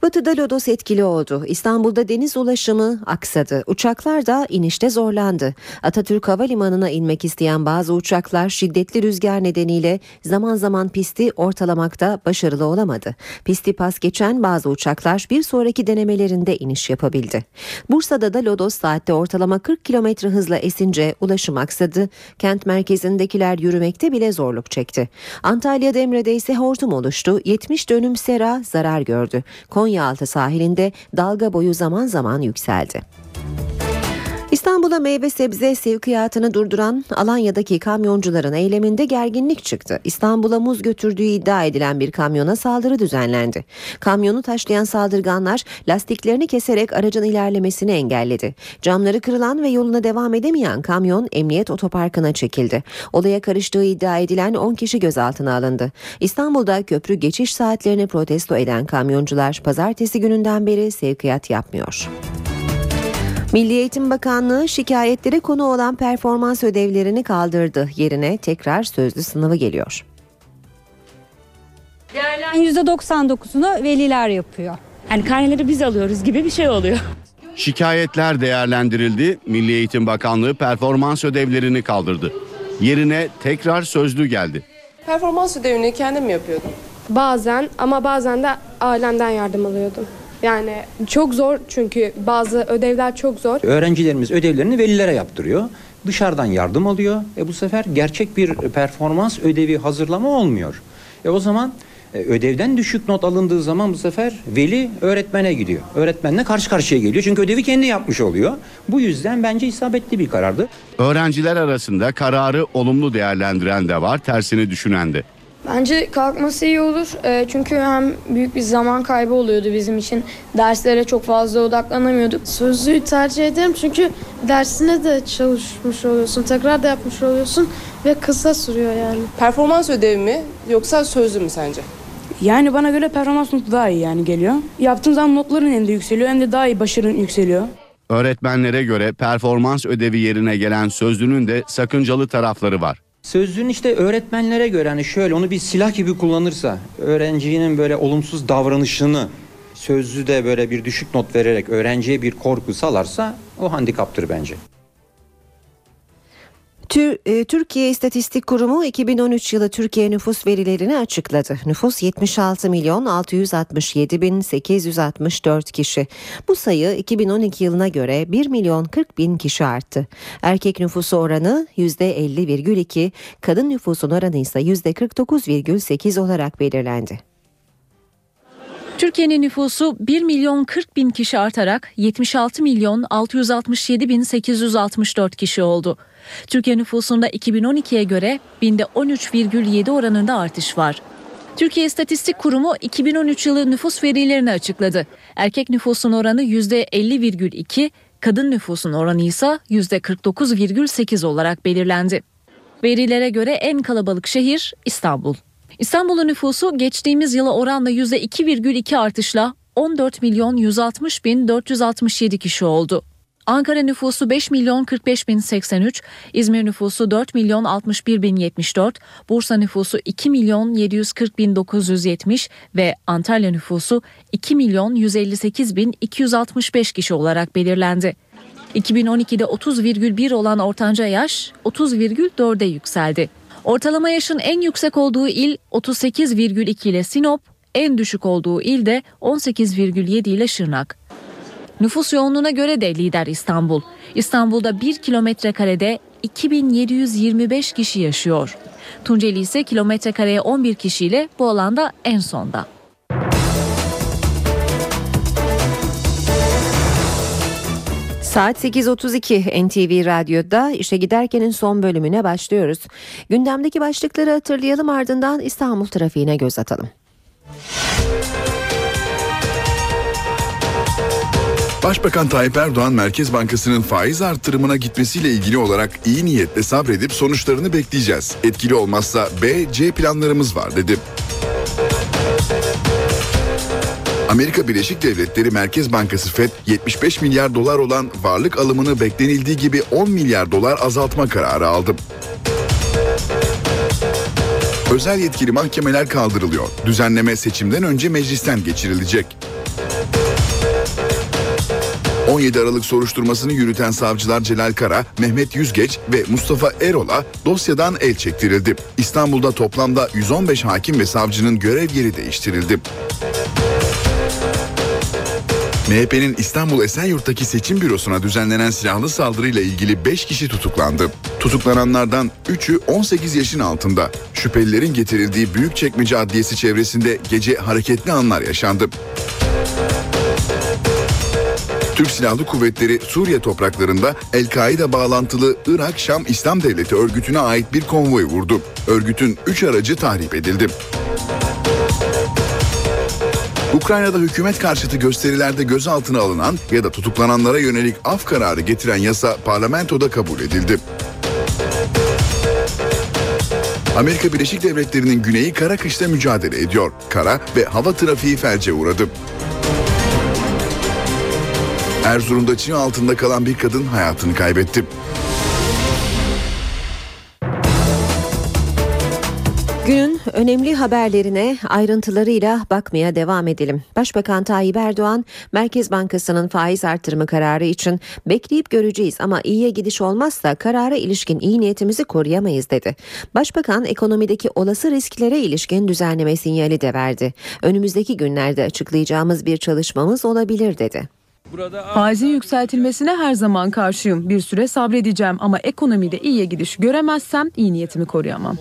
Batı'da lodos etkili oldu. İstanbul'da deniz ulaşımı aksadı. Uçaklar da inişte zorlandı. Atatürk Havalimanı'na inmek isteyen bazı uçaklar şiddetli rüzgar nedeniyle zaman zaman pisti ortalamakta başarılı olamadı. Pisti pas geçen bazı uçaklar bir sonraki denemelerinde iniş yapabildi. Bursa'da da lodos saatte ortalama kırk kilometre hızla esince ulaşım aksadı. Kent merkezindekiler yürümekte bile zorluk çekti. Antalya Demre'de ise hortum oluştu. yetmiş dönüm sera zarar gördü. Konya Altı sahilinde dalga boyu zaman zaman yükseldi. İstanbul'a meyve sebze sevkiyatını durduran Alanya'daki kamyoncuların eyleminde gerginlik çıktı. İstanbul'a muz götürdüğü iddia edilen bir kamyona saldırı düzenlendi. Kamyonu taşlayan saldırganlar lastiklerini keserek aracın ilerlemesini engelledi. Camları kırılan ve yoluna devam edemeyen kamyon emniyet otoparkına çekildi. Olaya karıştığı iddia edilen on kişi gözaltına alındı. İstanbul'da köprü geçiş saatlerini protesto eden kamyoncular pazartesi gününden beri sevkiyat yapmıyor. Milli Eğitim Bakanlığı şikayetlere konu olan performans ödevlerini kaldırdı. Yerine tekrar sözlü sınavı geliyor. yüzde doksan dokuzunu veliler yapıyor. Yani karneleri biz alıyoruz gibi bir şey oluyor. Şikayetler değerlendirildi. Milli Eğitim Bakanlığı performans ödevlerini kaldırdı. Yerine tekrar sözlü geldi. Performans ödevini kendim mi yapıyordum? Bazen ama bazen de ailemden yardım alıyordum. Yani çok zor, çünkü bazı ödevler çok zor. Öğrencilerimiz ödevlerini velilere yaptırıyor. Dışarıdan yardım alıyor. E bu sefer gerçek bir performans ödevi hazırlama olmuyor. E o zaman ödevden düşük not alındığı zaman bu sefer veli öğretmene gidiyor. Öğretmenle karşı karşıya geliyor. Çünkü ödevi kendi yapmış oluyor. Bu yüzden bence isabetli bir karardı. Öğrenciler arasında kararı olumlu değerlendiren de var, tersini düşünen de. Bence kalkması iyi olur, çünkü hem büyük bir zaman kaybı oluyordu bizim için. Derslere çok fazla odaklanamıyorduk. Sözlüğü tercih ederim, çünkü dersine de çalışmış oluyorsun, tekrar da yapmış oluyorsun ve kısa sürüyor yani. Performans ödevi mi yoksa sözlü mü sence? Yani bana göre performans notu daha iyi yani geliyor. Yaptığım zaman notların hem de yükseliyor hem de daha iyi başarın yükseliyor. Öğretmenlere göre performans ödevi yerine gelen sözlünün de sakıncalı tarafları var. Sözlüğün işte öğretmenlere göre hani şöyle, onu bir silah gibi kullanırsa öğrencinin böyle olumsuz davranışını sözlü de böyle bir düşük not vererek öğrenciye bir korku salarsa o handikaptır bence. Türkiye İstatistik Kurumu iki bin on üç yılı Türkiye nüfus verilerini açıkladı. Nüfus yetmiş altı milyon altı yüz altmış yedi bin sekiz yüz altmış dört kişi. Bu sayı iki bin on iki yılına göre bir milyon kırk bin kişi arttı. Erkek nüfusu oranı yüzde elli virgül iki, kadın nüfusun oranı ise yüzde kırk dokuz virgül sekiz olarak belirlendi. Türkiye'nin nüfusu bir milyon kırk bin kişi artarak yetmiş altı milyon altı yüz altmış yedi bin sekiz yüz altmış dört kişi oldu. Türkiye nüfusunda iki bin on ikiye göre binde on üç virgül yedi oranında artış var. Türkiye İstatistik Kurumu iki bin on üç yılı nüfus verilerini açıkladı. Erkek nüfusun oranı yüzde elli virgül iki, kadın nüfusun oranı ise yüzde kırk dokuz virgül sekiz olarak belirlendi. Verilere göre en kalabalık şehir İstanbul. İstanbul'un nüfusu geçtiğimiz yıla oranla yüzde iki virgül iki artışla on dört milyon yüz altmış bin dört yüz altmış yedi kişi oldu. Ankara nüfusu beş milyon kırk beş bin seksen üç, İzmir nüfusu dört milyon altmış bir bin yetmiş dört, Bursa nüfusu iki milyon yedi yüz kırk bin dokuz yüz yetmiş ve Antalya nüfusu iki milyon yüz elli sekiz bin iki yüz altmış beş kişi olarak belirlendi. iki bin on ikide otuz virgül bir olan ortanca yaş otuz virgül dörde yükseldi. Ortalama yaşın en yüksek olduğu il otuz sekiz virgül iki ile Sinop, en düşük olduğu il de on sekiz virgül yedi ile Şırnak. Nüfus yoğunluğuna göre de lider İstanbul. İstanbul'da bir kilometre karede iki bin yedi yüz yirmi beş kişi yaşıyor. Tunceli ise kilometre kareye on bir kişiyle bu alanda en sonda. Saat sekiz otuz iki N T V Radyo'da işe giderkenin son bölümüne başlıyoruz. Gündemdeki başlıkları hatırlayalım, ardından İstanbul trafiğine göz atalım. Başbakan Tayyip Erdoğan, Merkez Bankası'nın faiz artırımına gitmesiyle ilgili olarak iyi niyetle sabredip sonuçlarını bekleyeceğiz. Etkili olmazsa B, C planlarımız var dedi. Amerika Birleşik Devletleri Merkez Bankası FED, yetmiş beş milyar dolar olan varlık alımını beklenildiği gibi on milyar dolar azaltma kararı aldı. Özel yetkili mahkemeler kaldırılıyor. Düzenleme seçimden önce meclisten geçirilecek. on yedi Aralık soruşturmasını yürüten savcılar Celal Kara, Mehmet Yüzgeç ve Mustafa Erol'a dosyadan el çektirildi. İstanbul'da toplamda yüz on beş hakim ve savcının görev yeri değiştirildi. M H P'nin İstanbul Esenyurt'taki seçim bürosuna düzenlenen silahlı saldırıyla ilgili beş kişi tutuklandı. Tutuklananlardan üçü on sekiz yaşın altında. Şüphelilerin getirildiği Büyükçekmece Adliyesi çevresinde gece hareketli anlar yaşandı. Türk Silahlı Kuvvetleri Suriye topraklarında El-Kaide bağlantılı Irak-Şam İslam Devleti örgütüne ait bir konvoy vurdu. Örgütün üç aracı tahrip edildi. Ukrayna'da hükümet karşıtı gösterilerde gözaltına alınan ya da tutuklananlara yönelik af kararı getiren yasa parlamentoda kabul edildi. Amerika Birleşik Devletleri'nin güneyi kara kışla mücadele ediyor. Kara ve hava trafiği felce uğradı. Erzurum'da çığ altında kalan bir kadın hayatını kaybetti. Günün önemli haberlerine ayrıntılarıyla bakmaya devam edelim. Başbakan Tayyip Erdoğan, Merkez Bankası'nın faiz artırımı kararı için bekleyip göreceğiz ama iyiye gidiş olmazsa karara ilişkin iyi niyetimizi koruyamayız dedi. Başbakan ekonomideki olası risklere ilişkin düzenleme sinyali de verdi. Önümüzdeki günlerde açıklayacağımız bir çalışmamız olabilir dedi. Faizin yükseltilmesine her zaman karşıyım. Bir süre sabredeceğim ama ekonomide iyiye gidiş göremezsem iyi niyetimi koruyamam.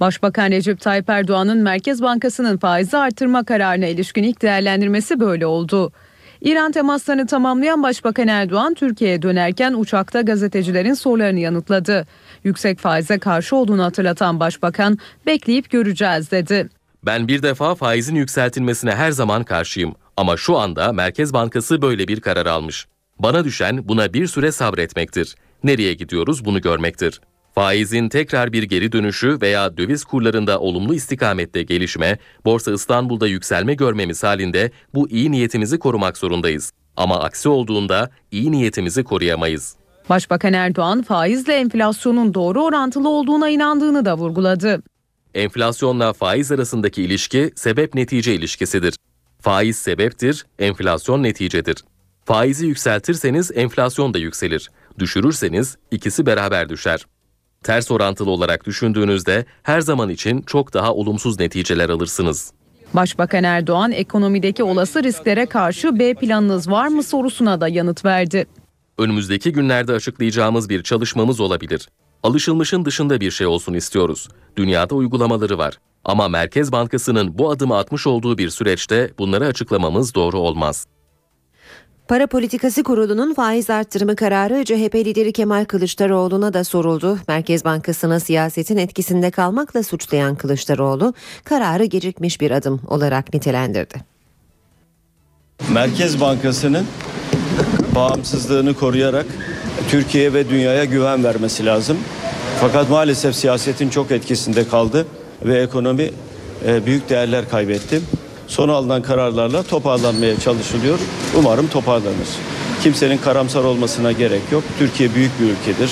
Başbakan Recep Tayyip Erdoğan'ın Merkez Bankası'nın faizi artırma kararına ilişkin ilk değerlendirmesi böyle oldu. İran temaslarını tamamlayan Başbakan Erdoğan, Türkiye'ye dönerken uçakta gazetecilerin sorularını yanıtladı. Yüksek faize karşı olduğunu hatırlatan Başbakan, bekleyip göreceğiz dedi. Ben bir defa faizin yükseltilmesine her zaman karşıyım. Ama şu anda Merkez Bankası böyle bir karar almış. Bana düşen buna bir süre sabretmektir. Nereye gidiyoruz bunu görmektir. Faizin tekrar bir geri dönüşü veya döviz kurlarında olumlu istikamette gelişme, Borsa İstanbul'da yükselme görmemiz halinde bu iyi niyetimizi korumak zorundayız. Ama aksi olduğunda iyi niyetimizi koruyamayız. Başbakan Erdoğan faizle enflasyonun doğru orantılı olduğuna inandığını da vurguladı. Enflasyonla faiz arasındaki ilişki sebep-netice ilişkisidir. Faiz sebeptir, enflasyon neticedir. Faizi yükseltirseniz enflasyon da yükselir. Düşürürseniz ikisi beraber düşer. Ters orantılı olarak düşündüğünüzde her zaman için çok daha olumsuz neticeler alırsınız. Başbakan Erdoğan, ekonomideki olası risklere karşı B planınız var mı sorusuna da yanıt verdi. Önümüzdeki günlerde açıklayacağımız bir çalışmamız olabilir. Alışılmışın dışında bir şey olsun istiyoruz. Dünyada uygulamaları var. Ama Merkez Bankası'nın bu adımı atmış olduğu bir süreçte bunları açıklamamız doğru olmaz. Para Politikası Kurulu'nun faiz artırımı kararı C H P lideri Kemal Kılıçdaroğlu'na da soruldu. Merkez Bankası'nı siyasetin etkisinde kalmakla suçlayan Kılıçdaroğlu, kararı gecikmiş bir adım olarak nitelendirdi. Merkez Bankası'nın bağımsızlığını koruyarak Türkiye ve dünyaya güven vermesi lazım. Fakat maalesef siyasetin çok etkisinde kaldı ve ekonomi büyük değerler kaybetti. Son alınan kararlarla toparlanmaya çalışılıyor. Umarım toparlanır. Kimsenin karamsar olmasına gerek yok. Türkiye büyük bir ülkedir,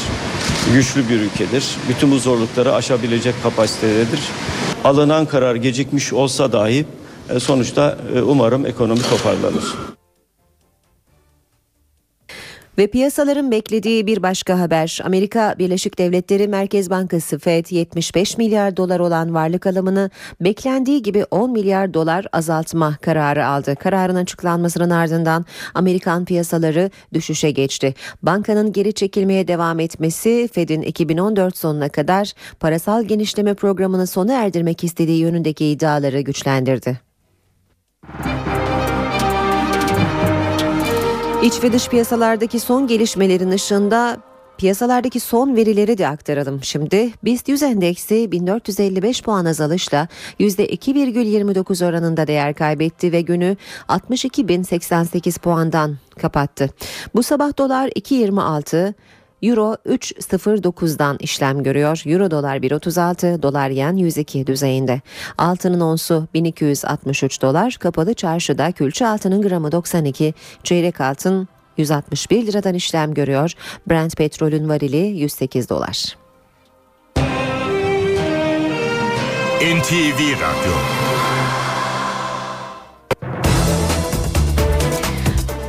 güçlü bir ülkedir. Bütün bu zorlukları aşabilecek kapasitededir. Alınan karar gecikmiş olsa dahi sonuçta umarım ekonomi toparlanır. Ve piyasaların beklediği bir başka haber. Amerika Birleşik Devletleri Merkez Bankası F E D yetmiş beş milyar dolar olan varlık alımını beklendiği gibi on milyar dolar azaltma kararı aldı. Kararın açıklanmasının ardından Amerikan piyasaları düşüşe geçti. Bankanın geri çekilmeye devam etmesi F E D'in iki bin on dört sonuna kadar parasal genişleme programını sona erdirmek istediği yönündeki iddiaları güçlendirdi. İç ve dış piyasalardaki son gelişmelerin ışığında piyasalardaki son verileri de aktaralım şimdi. BIST yüz endeksi bin dört yüz elli beş puan azalışla yüzde iki virgül yirmi dokuz oranında değer kaybetti ve günü altmış iki bin seksen sekiz puandan kapattı. Bu sabah dolar iki virgül yirmi altı, euro üç virgül sıfır dokuzdan işlem görüyor. Euro dolar bir virgül otuz altı, dolar yen yüz iki düzeyinde. Altının onsu bin iki yüz altmış üç dolar, kapalı çarşıda külçe altının gramı doksan iki, çeyrek altın yüz altmış bir liradan işlem görüyor. Brent petrolün varili yüz sekiz dolar. N T V Radyo.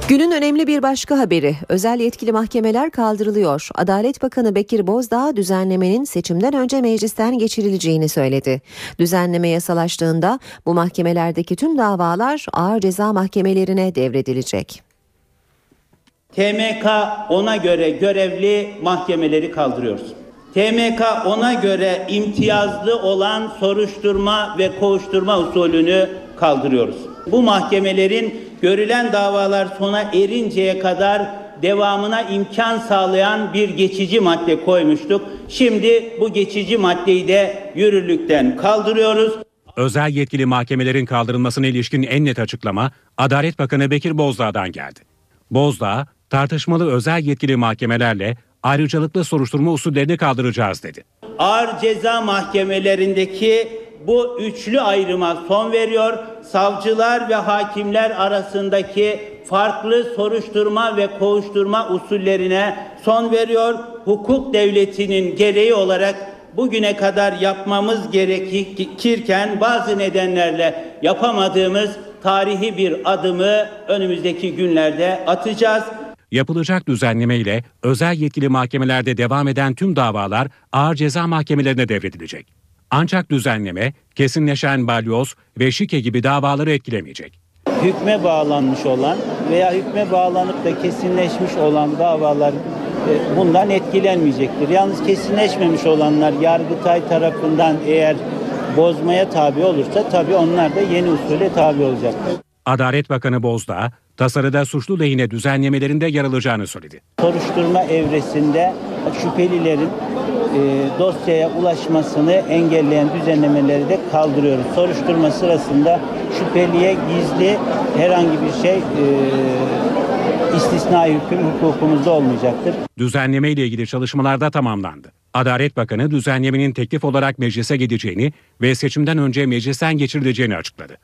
Günün önemli bir başka haberi. Özel yetkili mahkemeler kaldırılıyor. Adalet Bakanı Bekir Bozdağ düzenlemenin seçimden önce meclisten geçirileceğini söyledi. Düzenleme yasalaştığında bu mahkemelerdeki tüm davalar ağır ceza mahkemelerine devredilecek. T M K ona göre görevli mahkemeleri kaldırıyoruz. T M K ona göre imtiyazlı olan soruşturma ve kovuşturma usulünü kaldırıyoruz. Bu mahkemelerin görülen davalar sona erinceye kadar devamına imkan sağlayan bir geçici madde koymuştuk. Şimdi bu geçici maddeyi de yürürlükten kaldırıyoruz. Özel yetkili mahkemelerin kaldırılmasına ilişkin en net açıklama Adalet Bakanı Bekir Bozdağ'dan geldi. Bozdağ, tartışmalı özel yetkili mahkemelerle ayrıcalıklı soruşturma usullerini kaldıracağız dedi. Ağır ceza mahkemelerindeki bu üçlü ayrıma son veriyor, savcılar ve hakimler arasındaki farklı soruşturma ve kovuşturma usullerine son veriyor. Hukuk devletinin gereği olarak bugüne kadar yapmamız gerekirken bazı nedenlerle yapamadığımız tarihi bir adımı önümüzdeki günlerde atacağız. Yapılacak düzenleme ile özel yetkili mahkemelerde devam eden tüm davalar ağır ceza mahkemelerine devredilecek. Ancak düzenleme kesinleşen balyoz ve şike gibi davaları etkilemeyecek. Hükme bağlanmış olan veya hükme bağlanıp da kesinleşmiş olan davalar bundan etkilenmeyecektir. Yalnız kesinleşmemiş olanlar Yargıtay tarafından eğer bozmaya tabi olursa tabii onlar da yeni usule tabi olacaktır. Adalet Bakanı Bozdağ, tasarıda suçlu lehine düzenlemelerinde yer alacağını söyledi. Soruşturma evresinde şüphelilerin dosyaya ulaşmasını engelleyen düzenlemeleri de kaldırıyoruz. Soruşturma sırasında şüpheliye gizli herhangi bir şey e, istisnai hüküm hukukumuzda olmayacaktır. Düzenleme ile ilgili çalışmalar da tamamlandı. Adalet Bakanı düzenlemenin teklif olarak meclise gideceğini ve seçimden önce meclisten geçirileceğini açıkladı.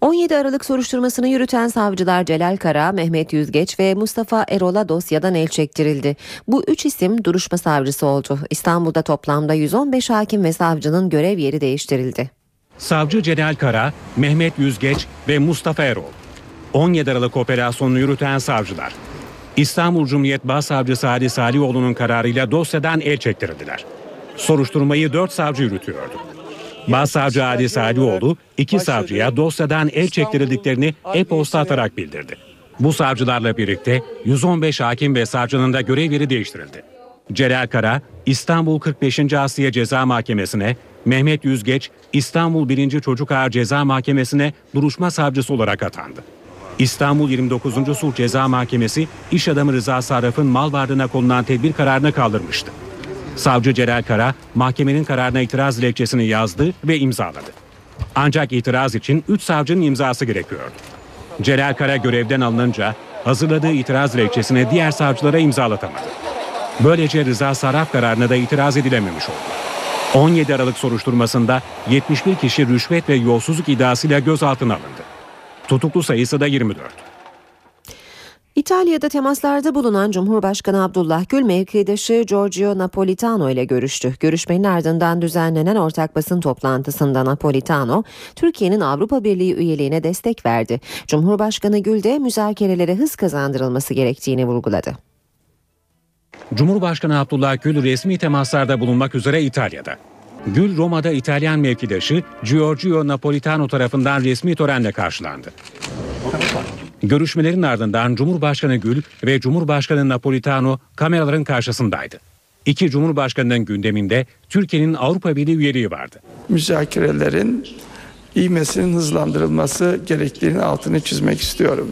on yedi Aralık soruşturmasını yürüten savcılar Celal Kara, Mehmet Yüzgeç ve Mustafa Erol'a dosyadan el çektirildi. Bu üç isim duruşma savcısı oldu. İstanbul'da toplamda yüz on beş hakim ve savcının görev yeri değiştirildi. Savcı Celal Kara, Mehmet Yüzgeç ve Mustafa Erol. on yedi Aralık operasyonunu yürüten savcılar. İstanbul Cumhuriyet Başsavcısı Ali Salihoğlu'nun kararıyla dosyadan el çektirildiler. Soruşturmayı dört savcı yürütüyordu. Başsavcı Ali Salihoğlu iki savcıya dosyadan el çektirildiklerini e-posta atarak bildirdi. Bu savcılarla birlikte yüz on beş hakim ve savcının da görev yeri değiştirildi. Celal Kara İstanbul kırk beşinci Asliye Ceza Mahkemesi'ne, Mehmet Yüzgeç İstanbul birinci Çocuk Ağır Ceza Mahkemesi'ne duruşma savcısı olarak atandı. İstanbul yirmi dokuzuncu Sulh Ceza Mahkemesi iş adamı Rıza Sarraf'ın mal varlığına konulan tedbir kararını kaldırmıştı. Savcı Celal Kara mahkemenin kararına itiraz dilekçesini yazdı ve imzaladı. Ancak itiraz için üç savcının imzası gerekiyordu. Celal Kara görevden alınınca hazırladığı itiraz dilekçesini diğer savcılara imzalatamadı. Böylece Rıza Sarraf kararına da itiraz edilememiş oldu. on yedi Aralık soruşturmasında yetmiş bir kişi rüşvet ve yolsuzluk iddiasıyla gözaltına alındı. Tutuklu sayısı da yirmi dört. İtalya'da temaslarda bulunan Cumhurbaşkanı Abdullah Gül mevkidaşı Giorgio Napolitano ile görüştü. Görüşmenin ardından düzenlenen ortak basın toplantısında Napolitano, Türkiye'nin Avrupa Birliği üyeliğine destek verdi. Cumhurbaşkanı Gül de müzakerelere hız kazandırılması gerektiğini vurguladı. Cumhurbaşkanı Abdullah Gül resmi temaslarda bulunmak üzere İtalya'da. Gül, Roma'da İtalyan mevkidaşı Giorgio Napolitano tarafından resmi törenle karşılandı. Görüşmelerin ardından Cumhurbaşkanı Gül ve Cumhurbaşkanı Napolitano kameraların karşısındaydı. İki Cumhurbaşkanı'nın gündeminde Türkiye'nin Avrupa Birliği üyeliği vardı. Müzakerelerin ivmesinin hızlandırılması gerektiğini altını çizmek istiyorum.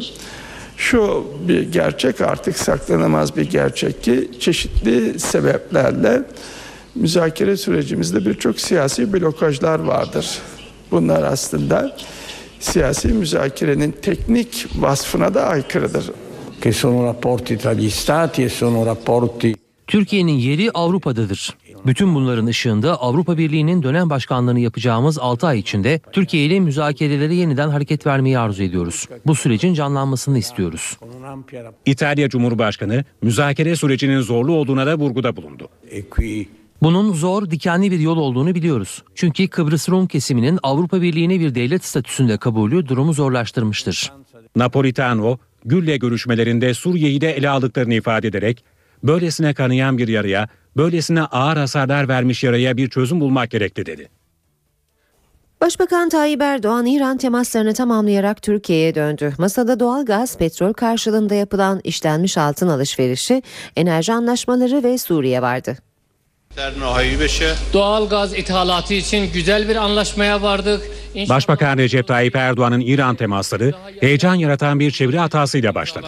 Şu bir gerçek, artık saklanamaz bir gerçek ki çeşitli sebeplerle müzakere sürecimizde birçok siyasi blokajlar vardır. Bunlar aslında siyasi müzakerenin teknik vasfına da aykırıdır. Türkiye'nin yeri Avrupa'dadır. Bütün bunların ışığında Avrupa Birliği'nin dönem başkanlığını yapacağımız altı ay içinde Türkiye ile müzakerelere yeniden hareket vermeyi arzu ediyoruz. Bu sürecin canlanmasını istiyoruz. İtalya Cumhurbaşkanı müzakere sürecinin zorlu olduğuna da vurguda bulundu. Bunun zor, dikenli bir yol olduğunu biliyoruz. Çünkü Kıbrıs Rum kesiminin Avrupa Birliği'ne bir devlet statüsünde kabulü durumu zorlaştırmıştır. Napolitano, Gül'le görüşmelerinde Suriye'yi de ele aldıklarını ifade ederek, böylesine kanayan bir yaraya, böylesine ağır hasarlar vermiş yaraya bir çözüm bulmak gerekli dedi. Başbakan Tayyip Erdoğan, İran temaslarını tamamlayarak Türkiye'ye döndü. Masada doğalgaz, petrol karşılığında yapılan işlenmiş altın alışverişi, enerji anlaşmaları ve Suriye vardı. Doğalgaz ithalatı için güzel bir anlaşmaya vardık. Başbakan Recep Tayyip Erdoğan'ın İran temasları heyecan yaratan bir çeviri hatasıyla başladı.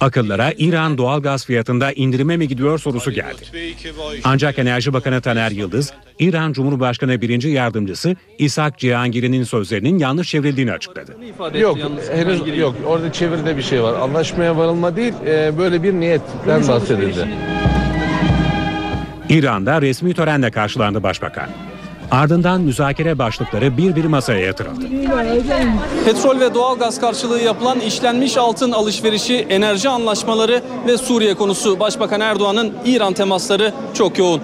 Akıllara İran doğalgaz fiyatında indirime mi gidiyor sorusu geldi. Ancak Enerji Bakanı Taner Yıldız, İran Cumhurbaşkanı birinci Yardımcısı İshak Cihangir'in sözlerinin yanlış çevrildiğini açıkladı. Yok, henüz yok. Orada çeviride bir şey var. Anlaşmaya varılma değil, böyle bir niyetten bahsedildi. İran'da resmi törenle karşılandı başbakan. Ardından müzakere başlıkları bir bir masaya yatırıldı. Petrol ve doğalgaz karşılığı yapılan işlenmiş altın alışverişi, enerji anlaşmaları ve Suriye konusu. Başbakan Erdoğan'ın İran temasları çok yoğun.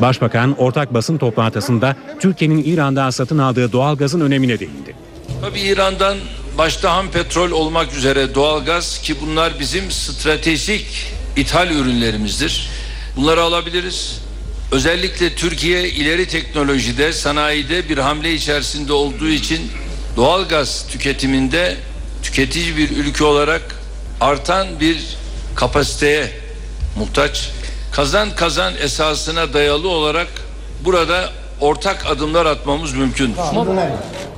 Başbakan ortak basın toplantısında Türkiye'nin İran'dan satın aldığı doğalgazın önemine değindi. Tabii İran'dan başta ham petrol olmak üzere doğalgaz, ki bunlar bizim stratejik ithal ürünlerimizdir. Bunları alabiliriz. Özellikle Türkiye ileri teknolojide, sanayide bir hamle içerisinde olduğu için doğalgaz tüketiminde tüketici bir ülke olarak artan bir kapasiteye muhtaç. Kazan kazan esasına dayalı olarak burada ortak adımlar atmamız mümkün.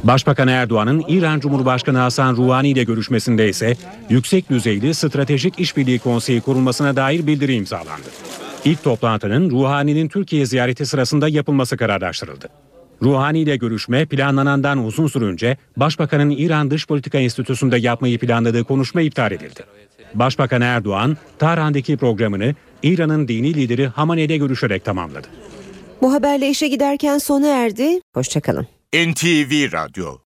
Başbakan Erdoğan'ın İran Cumhurbaşkanı Hasan Ruhani ile görüşmesinde ise yüksek düzeyli stratejik işbirliği konseyi kurulmasına dair bildiri imzalandı. İlk toplantının Ruhani'nin Türkiye ziyareti sırasında yapılması kararlaştırıldı. Ruhani ile görüşme planlanandan uzun sürünce Başbakan'ın İran Dış Politika Enstitüsü'nde yapmayı planladığı konuşma iptal edildi. Başbakan Erdoğan, Tahran'daki programını İran'ın dini lideri Hamane'de görüşerek tamamladı. Bu haberle işe giderken sona erdi. Hoşçakalın. N T V Radyo